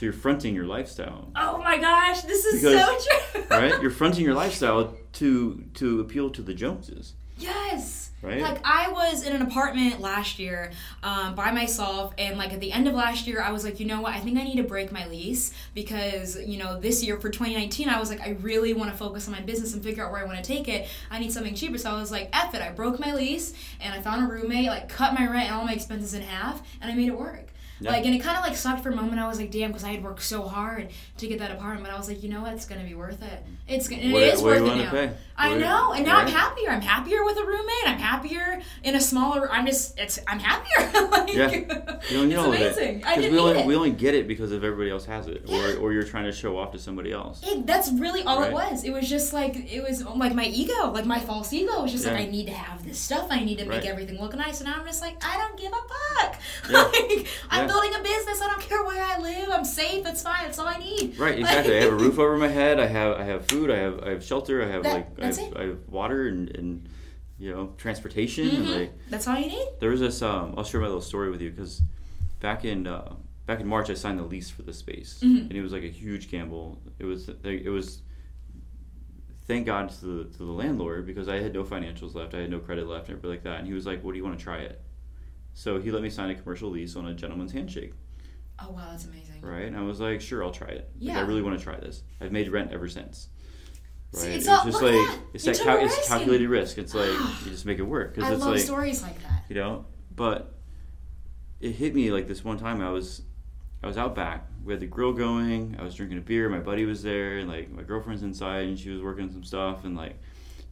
you're fronting your lifestyle. Oh, my gosh. This is so true. Right? You're fronting your lifestyle to appeal to the Joneses. Yes. Right? Like, I was in an apartment last year by myself, and, like, at the end of last year, I was like, you know what, I think I need to break my lease because, you know, this year for 2019, I was like, I really want to focus on my business and figure out where I want to take it. I need something cheaper. So I was like, F it. I broke my lease, and I found a roommate, like, cut my rent and all my expenses in half, and I made it work. Yeah. Like, and it kind of, like, sucked for a moment. I was like, damn, because I had worked so hard to get that apartment. But I was like, you know what? It's going to be worth it. It is worth it now. I know. And now I'm happier. I'm happier with a roommate. I'm happier in a smaller – I'm happier. Like, yeah. You don't need all of that. It's amazing. I didn't need it. We only get it because of everybody else has it. Yeah. Or you're trying to show off to somebody else. That's really all it was. It was just, like, it was, like, my ego. Like, my false ego was just, like, I need to have this stuff. I need to make everything look nice. And I'm just like, I don't give a fuck. Yeah. Like, I'm building a business. I don't care where I live. I'm safe. It's fine. It's all I need. Right. Exactly. I have a roof over my head. I have food. I have shelter. I have I have water and you know, transportation. Mm-hmm. And, like, that's all you need. There was this. I'll share my little story with you because back in March I signed the lease for the space, and it was like a huge gamble. It was. Thank God to the landlord because I had no financials left. I had no credit left and everything like that. And he was like, "Well, do you want to try it?" So he let me sign a commercial lease on a gentleman's handshake. Oh, wow, that's amazing. Right? And I was like, sure, I'll try it. Yeah. Like, I really want to try this. I've made rent ever since. Right? See, it's calculated risk. It's like, you just make it work. Cause I love stories like that. You know? But it hit me like this one time. I was out back. We had the grill going. I was drinking a beer. My buddy was there. And, like, my girlfriend's inside, and she was working on some stuff. And, like,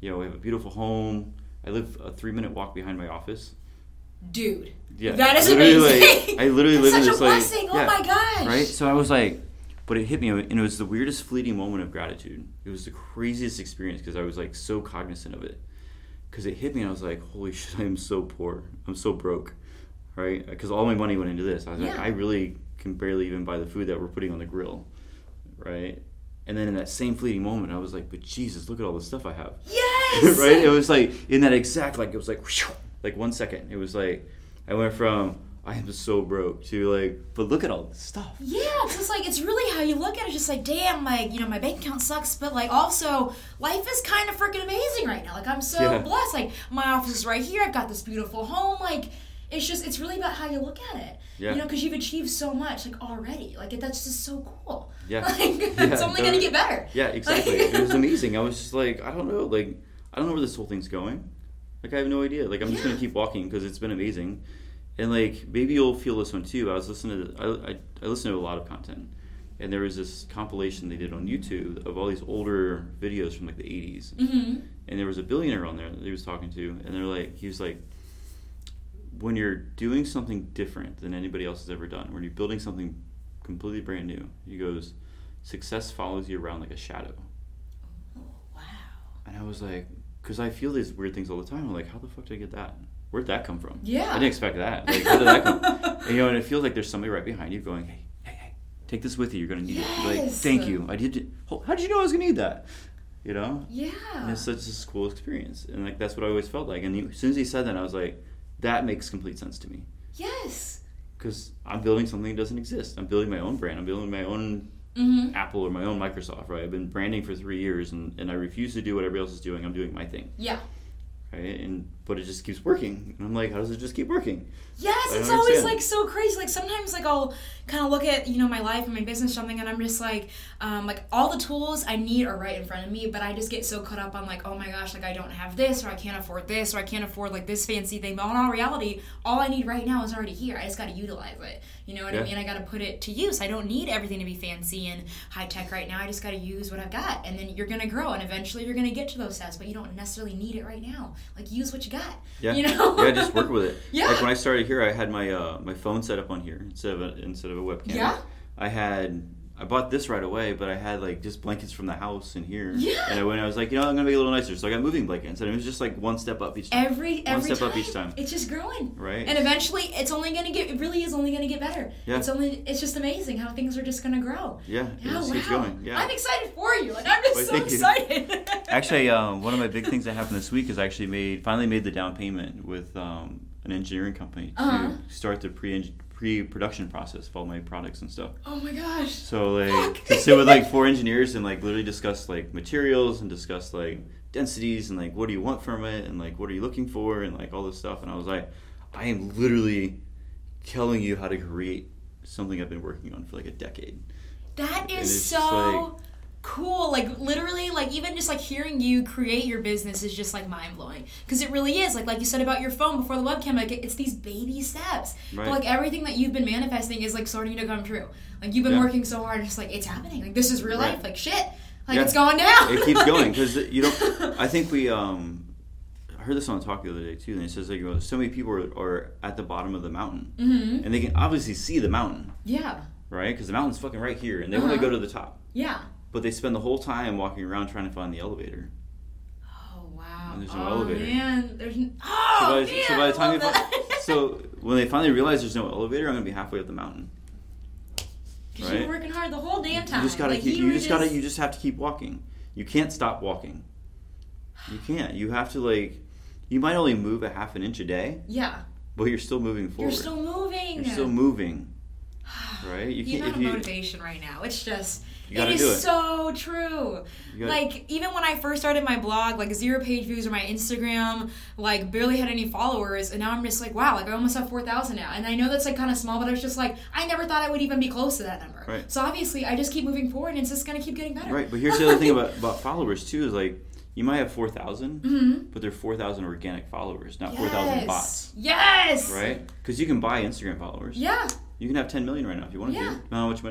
you know, we have a beautiful home. I live a 3-minute walk behind my office. Dude, yeah, that is amazing. Like, I literally live in this, like... such a blessing. Oh, my gosh. Right? So I was like... But it hit me, and it was the weirdest fleeting moment of gratitude. It was the craziest experience because I was, like, so cognizant of it. Because it hit me, and I was like, holy shit, I am so poor. I'm so broke, right? Because all my money went into this. I was like, I really can barely even buy the food that we're putting on the grill, right? And then in that same fleeting moment, I was like, but Jesus, look at all the stuff I have. Yes! Right? It was like, in that exact, like, it was like... whew, like, 1 second, it was like, I went from, I am so broke, to, like, but look at all this stuff. Yeah, because it's like, it's really how you look at it. It's just like, damn, like, you know, my bank account sucks, but, like, also, life is kind of freaking amazing right now. Like, I'm so blessed. Like, my office is right here. I've got this beautiful home. Like, it's just, it's really about how you look at it. Yeah. You know, because you've achieved so much, like, already. Like, that's just so cool. Yeah. Like, it's only going to get better. Yeah, exactly. Like, it was amazing. I was just like, I don't know. Like, I don't know where this whole thing's going. Like, I have no idea. Like, I'm just going to keep walking because it's been amazing. And, like, maybe you'll feel this one, too. I was listening to I listen to a lot of content. And there was this compilation they did on YouTube of all these older videos from, like, the 80s. Mm-hmm. And there was a billionaire on there that he was talking to. And they're like, he was like, when you're doing something different than anybody else has ever done, when you're building something completely brand new, he goes, success follows you around like a shadow. Oh, wow. And I was like... because I feel these weird things all the time. I'm like, how the fuck did I get that? where'd that come from? Yeah. I didn't expect that. Like, where did that come from? You know, and it feels like there's somebody right behind you going, hey, hey, hey, take this with you. You're going to need it. You're like, thank you. How did you know I was going to need that? You know? Yeah. And it's such a cool experience. And, like, that's what I always felt like. And as soon as he said that, I was like, that makes complete sense to me. Yes. Because I'm building something that doesn't exist. I'm building my own brand. I'm building my own mm-hmm. Apple or my own Microsoft, right? I've been branding for 3 years, and I refuse to do what everybody else is doing. I'm doing my thing. Yeah. Right? But it just keeps working. And I'm like, how does it just keep working? Yes, it's always, like, so crazy. Like, sometimes, like, I'll kind of look at, you know, my life and my business or something, and I'm just like, all the tools I need are right in front of me, but I just get so caught up on, like, oh, my gosh, like, I don't have this, or I can't afford this, or I can't afford, like, this fancy thing. But in all reality, all I need right now is already here. I just got to utilize it. You know what yeah. I mean? I got to put it to use. I don't need everything to be fancy and high-tech right now. I just got to use what I've got, and then you're going to grow, and eventually you're going to get to those stats, but you don't necessarily need it right now. Like, use what you got. Yeah. You know? Yeah, just work with it. Yeah. Like, when I started here, I had my my phone set up on here instead of a webcam. Yeah. I bought this right away, but I had, like, just blankets from the house in here. Yeah. And I was like, you know, I'm going to be a little nicer. So I got moving blankets. And it was just, like, one step up each time. It's just growing. Right. And eventually, it really is only going to get better. Yeah. It's just amazing how things are just going to grow. Yeah. Keeps going. Yeah. I'm excited for you. Like, I'm just excited. Actually, one of my big things that happened this week is I actually finally made the down payment with an engineering company to start the pre-production process of all my products and stuff. Oh my gosh. So, like, to sit with, like, 4 engineers and, like, literally discuss, like, materials and discuss, like, densities and, like, what do you want from it and, like, what are you looking for and, like, all this stuff. And I was like, I am literally telling you how to create something I've been working on for, like, a decade. That is so cool. Like, literally, like, even just, like, hearing you create your business is just, like, mind-blowing, because it really is, like you said about your phone before the webcam, like, it's these baby steps, right. But, like, everything that you've been manifesting is, like, starting to come true. Like, you've been working so hard, just, like, it's happening. Like, this is real life. Like, shit, like, it's going down. It keeps going, because you know, I think we I heard this on Talk the other day too, and it says, like, well, so many people are at the bottom of the mountain, mm-hmm. and they can obviously see the mountain, yeah, right, because the mountain's fucking right here, and they want to go to the top, yeah. But they spend the whole time walking around trying to find the elevator. Oh, wow. And there's no elevator. Man. So when they finally realize there's no elevator, I'm going to be halfway up the mountain. Because you're working hard the whole damn time. You just have to keep walking. You can't stop walking. You can't. You have to, like, you might only move 1/2 inch a day. Yeah. But you're still moving forward. You're still moving. Right? The amount of motivation right now. It's just... so true. Like, even when I first started my blog, like, 0 page views, or my Instagram, like, barely had any followers, and now I'm just like, wow, like, I almost have 4,000 now. And I know that's, like, kind of small, but I was just like, I never thought I would even be close to that number. Right. So obviously, I just keep moving forward, and it's just going to keep getting better. Right, but here's the other thing about followers, too, is, like, you might have 4,000, mm-hmm. but they're 4,000 organic followers, not 4,000 bots. Yes! Right? Because you can buy Instagram followers. Yeah. You can have 10 million right now if you want to. Yeah. How much you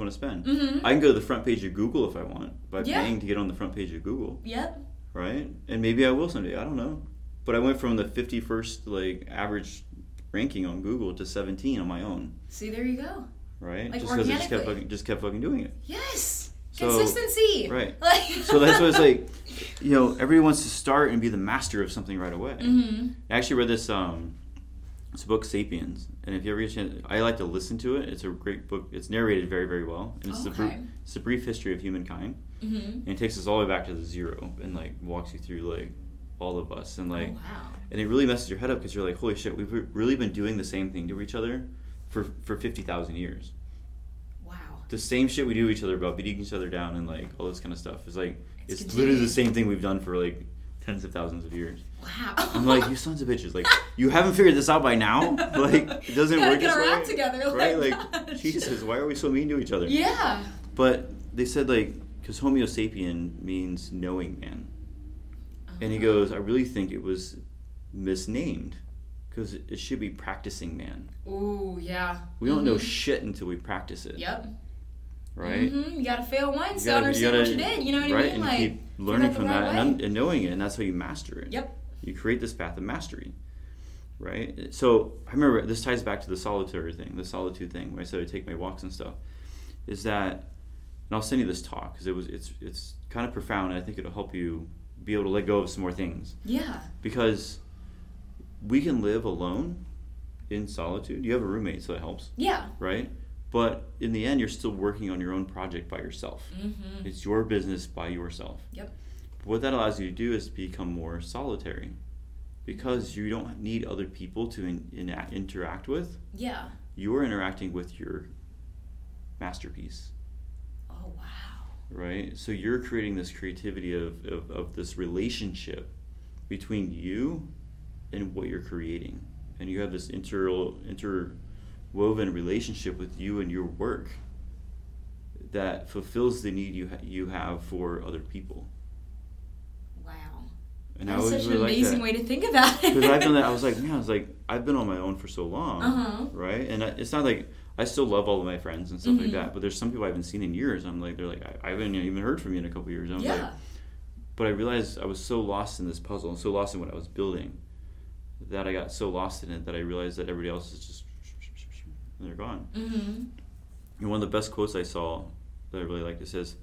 want to spend. Mm-hmm. I can go to the front page of Google if I want by paying to get on the front page of Google. Yep. Right? And maybe I will someday. I don't know. But I went from the 51st, like, average ranking on Google to 17 on my own. See, there you go. Right? Like, just because I just kept fucking doing it. Yes. Consistency. Right. Like. So that's what it's like. You know, everyone wants to start and be the master of something right away. Mm-hmm. I actually read this... It's a book, Sapiens, and if you ever get a chance, I like to listen to it. It's a great book. It's narrated very, very well, and it's a brief history of humankind, mm-hmm. and it takes us all the way back to the zero, and, like, walks you through, like, all of us, and, like, and it really messes your head up, because you're like, holy shit, we've really been doing the same thing to each other for 50,000 years. Wow. The same shit we do to each other about beating each other down and, like, all this kind of stuff. It's like it's literally the same thing we've done for, like, tens of thousands of years. Wow. I'm like, you sons of bitches. Like, you haven't figured this out by now? Like, it doesn't work this way. Gotta get our act together. Right? Like, Jesus, why are we so mean to each other? Yeah. But they said, like, because Homo sapien means knowing man. Uh-huh. And he goes, I really think it was misnamed, because it should be practicing man. Ooh, yeah. We don't know shit until we practice it. Yep. Right? Mm-hmm. You gotta fail once to understand what you did. You know what I mean? Like, and keep learning from that and knowing it, and that's how you master it. Yep. You create this path of mastery, right? So I remember this ties back to the solitude thing, where I said I take my walks and stuff. Is that, and I'll send you this talk because it's kind of profound, and I think it'll help you be able to let go of some more things. Yeah. Because we can live alone in solitude. You have a roommate, so it helps. Yeah. Right? But in the end, you're still working on your own project by yourself. Mm-hmm. It's your business by yourself. Yep. What that allows you to do is become more solitary, because you don't need other people to interact with. Yeah. You're interacting with your masterpiece. Oh, wow. Right? So you're creating this creativity of this relationship between you and what you're creating. And you have this interwoven relationship with you and your work that fulfills the need you have for other people. Wow. And that's such an amazing way to think about it. Because I've done that. I was like, I've been on my own for so long, right? And it's not like, I still love all of my friends and stuff like that, but there's some people I haven't seen in years. I'm like, they're like, I haven't even heard from you in a couple of years. Like, but I realized I was so lost in this puzzle and so lost in what I was building that I got so lost in it that I realized that everybody else is just, and they're gone. Mm-hmm. And one of the best quotes I saw that I really liked, it says,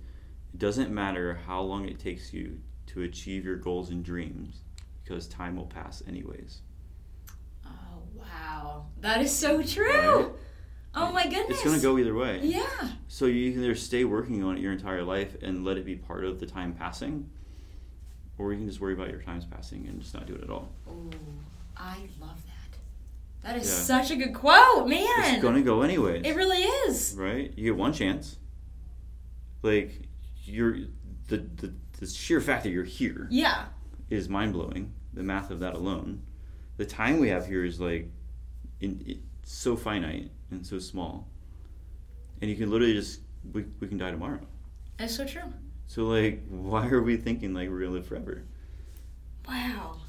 "It doesn't matter how long it takes you to achieve your goals and dreams, because time will pass anyways." Oh, wow. That is so true. Right? Oh my goodness. It's going to go either way. Yeah. So you can either stay working on it your entire life and let it be part of the time passing, or you can just worry about your time's passing and just not do it at all. Oh, I love that. That is such a good quote, man. It's going to go anyways. It really is. Right? You get one chance. Like, you're the sheer fact that you're here is mind-blowing. The math of that alone. The time we have here is like so finite and so small, and you can literally just we can die tomorrow. That's so true. So like, why are we thinking like we're gonna live forever? Wow.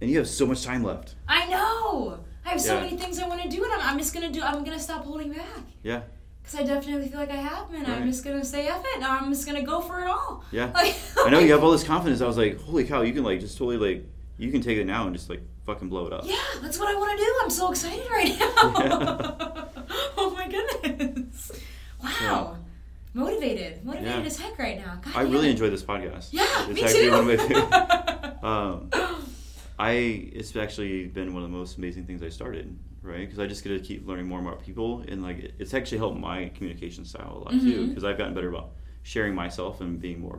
And you have so much time left. I know. I have so many things I want to do, and I'm just gonna do. I'm gonna stop holding back. Yeah. Because I definitely feel like I have been. Right. I'm just gonna say F it. I'm just gonna go for it all. Yeah. Like, I know you have all this confidence. I was like, holy cow, you can like just totally like you can take it now and just like fucking blow it up. Yeah, that's what I want to do. I'm so excited right now. Yeah. Oh my goodness. Wow. Yeah. Motivated as heck right now. God, I really enjoy this podcast. Yeah, it's me actually too. One of my favorite. It's actually been one of the most amazing things I started, right? Because I just get to keep learning more about people, and like it's actually helped my communication style a lot too, because I've gotten better about sharing myself and being more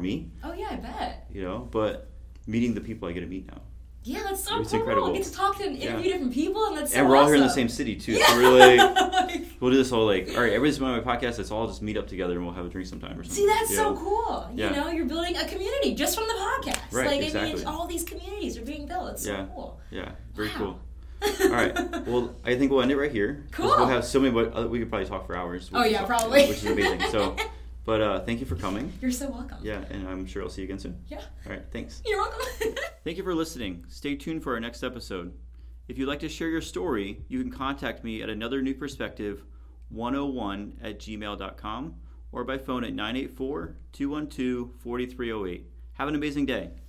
me. Oh yeah, I bet. You know, but meeting the people I get to meet now. Yeah, that's so cool. Incredible. We get to talk to and interview different people, and that's so And we're all awesome. Here in the same city, too. Yeah. So we're like, we'll do this whole, like, all right, everybody's on my podcast, let's all just meet up together and we'll have a drink sometime or something. See, that's so cool. Yeah. You know, you're building a community just from the podcast. Right, like, exactly. I mean, all these communities are being built. It's so cool. Yeah, very cool. All right, well, I think we'll end it right here. Cool. We'll have so many, we could probably talk for hours. Oh, yeah, probably. Which is amazing. So, but thank you for coming. You're so welcome. Yeah, and I'm sure I'll see you again soon. Yeah. All right, thanks. You're welcome. Thank you for listening. Stay tuned for our next episode. If you'd like to share your story, you can contact me at anothernewperspective101@gmail.com or by phone at 984-212-4308. Have an amazing day.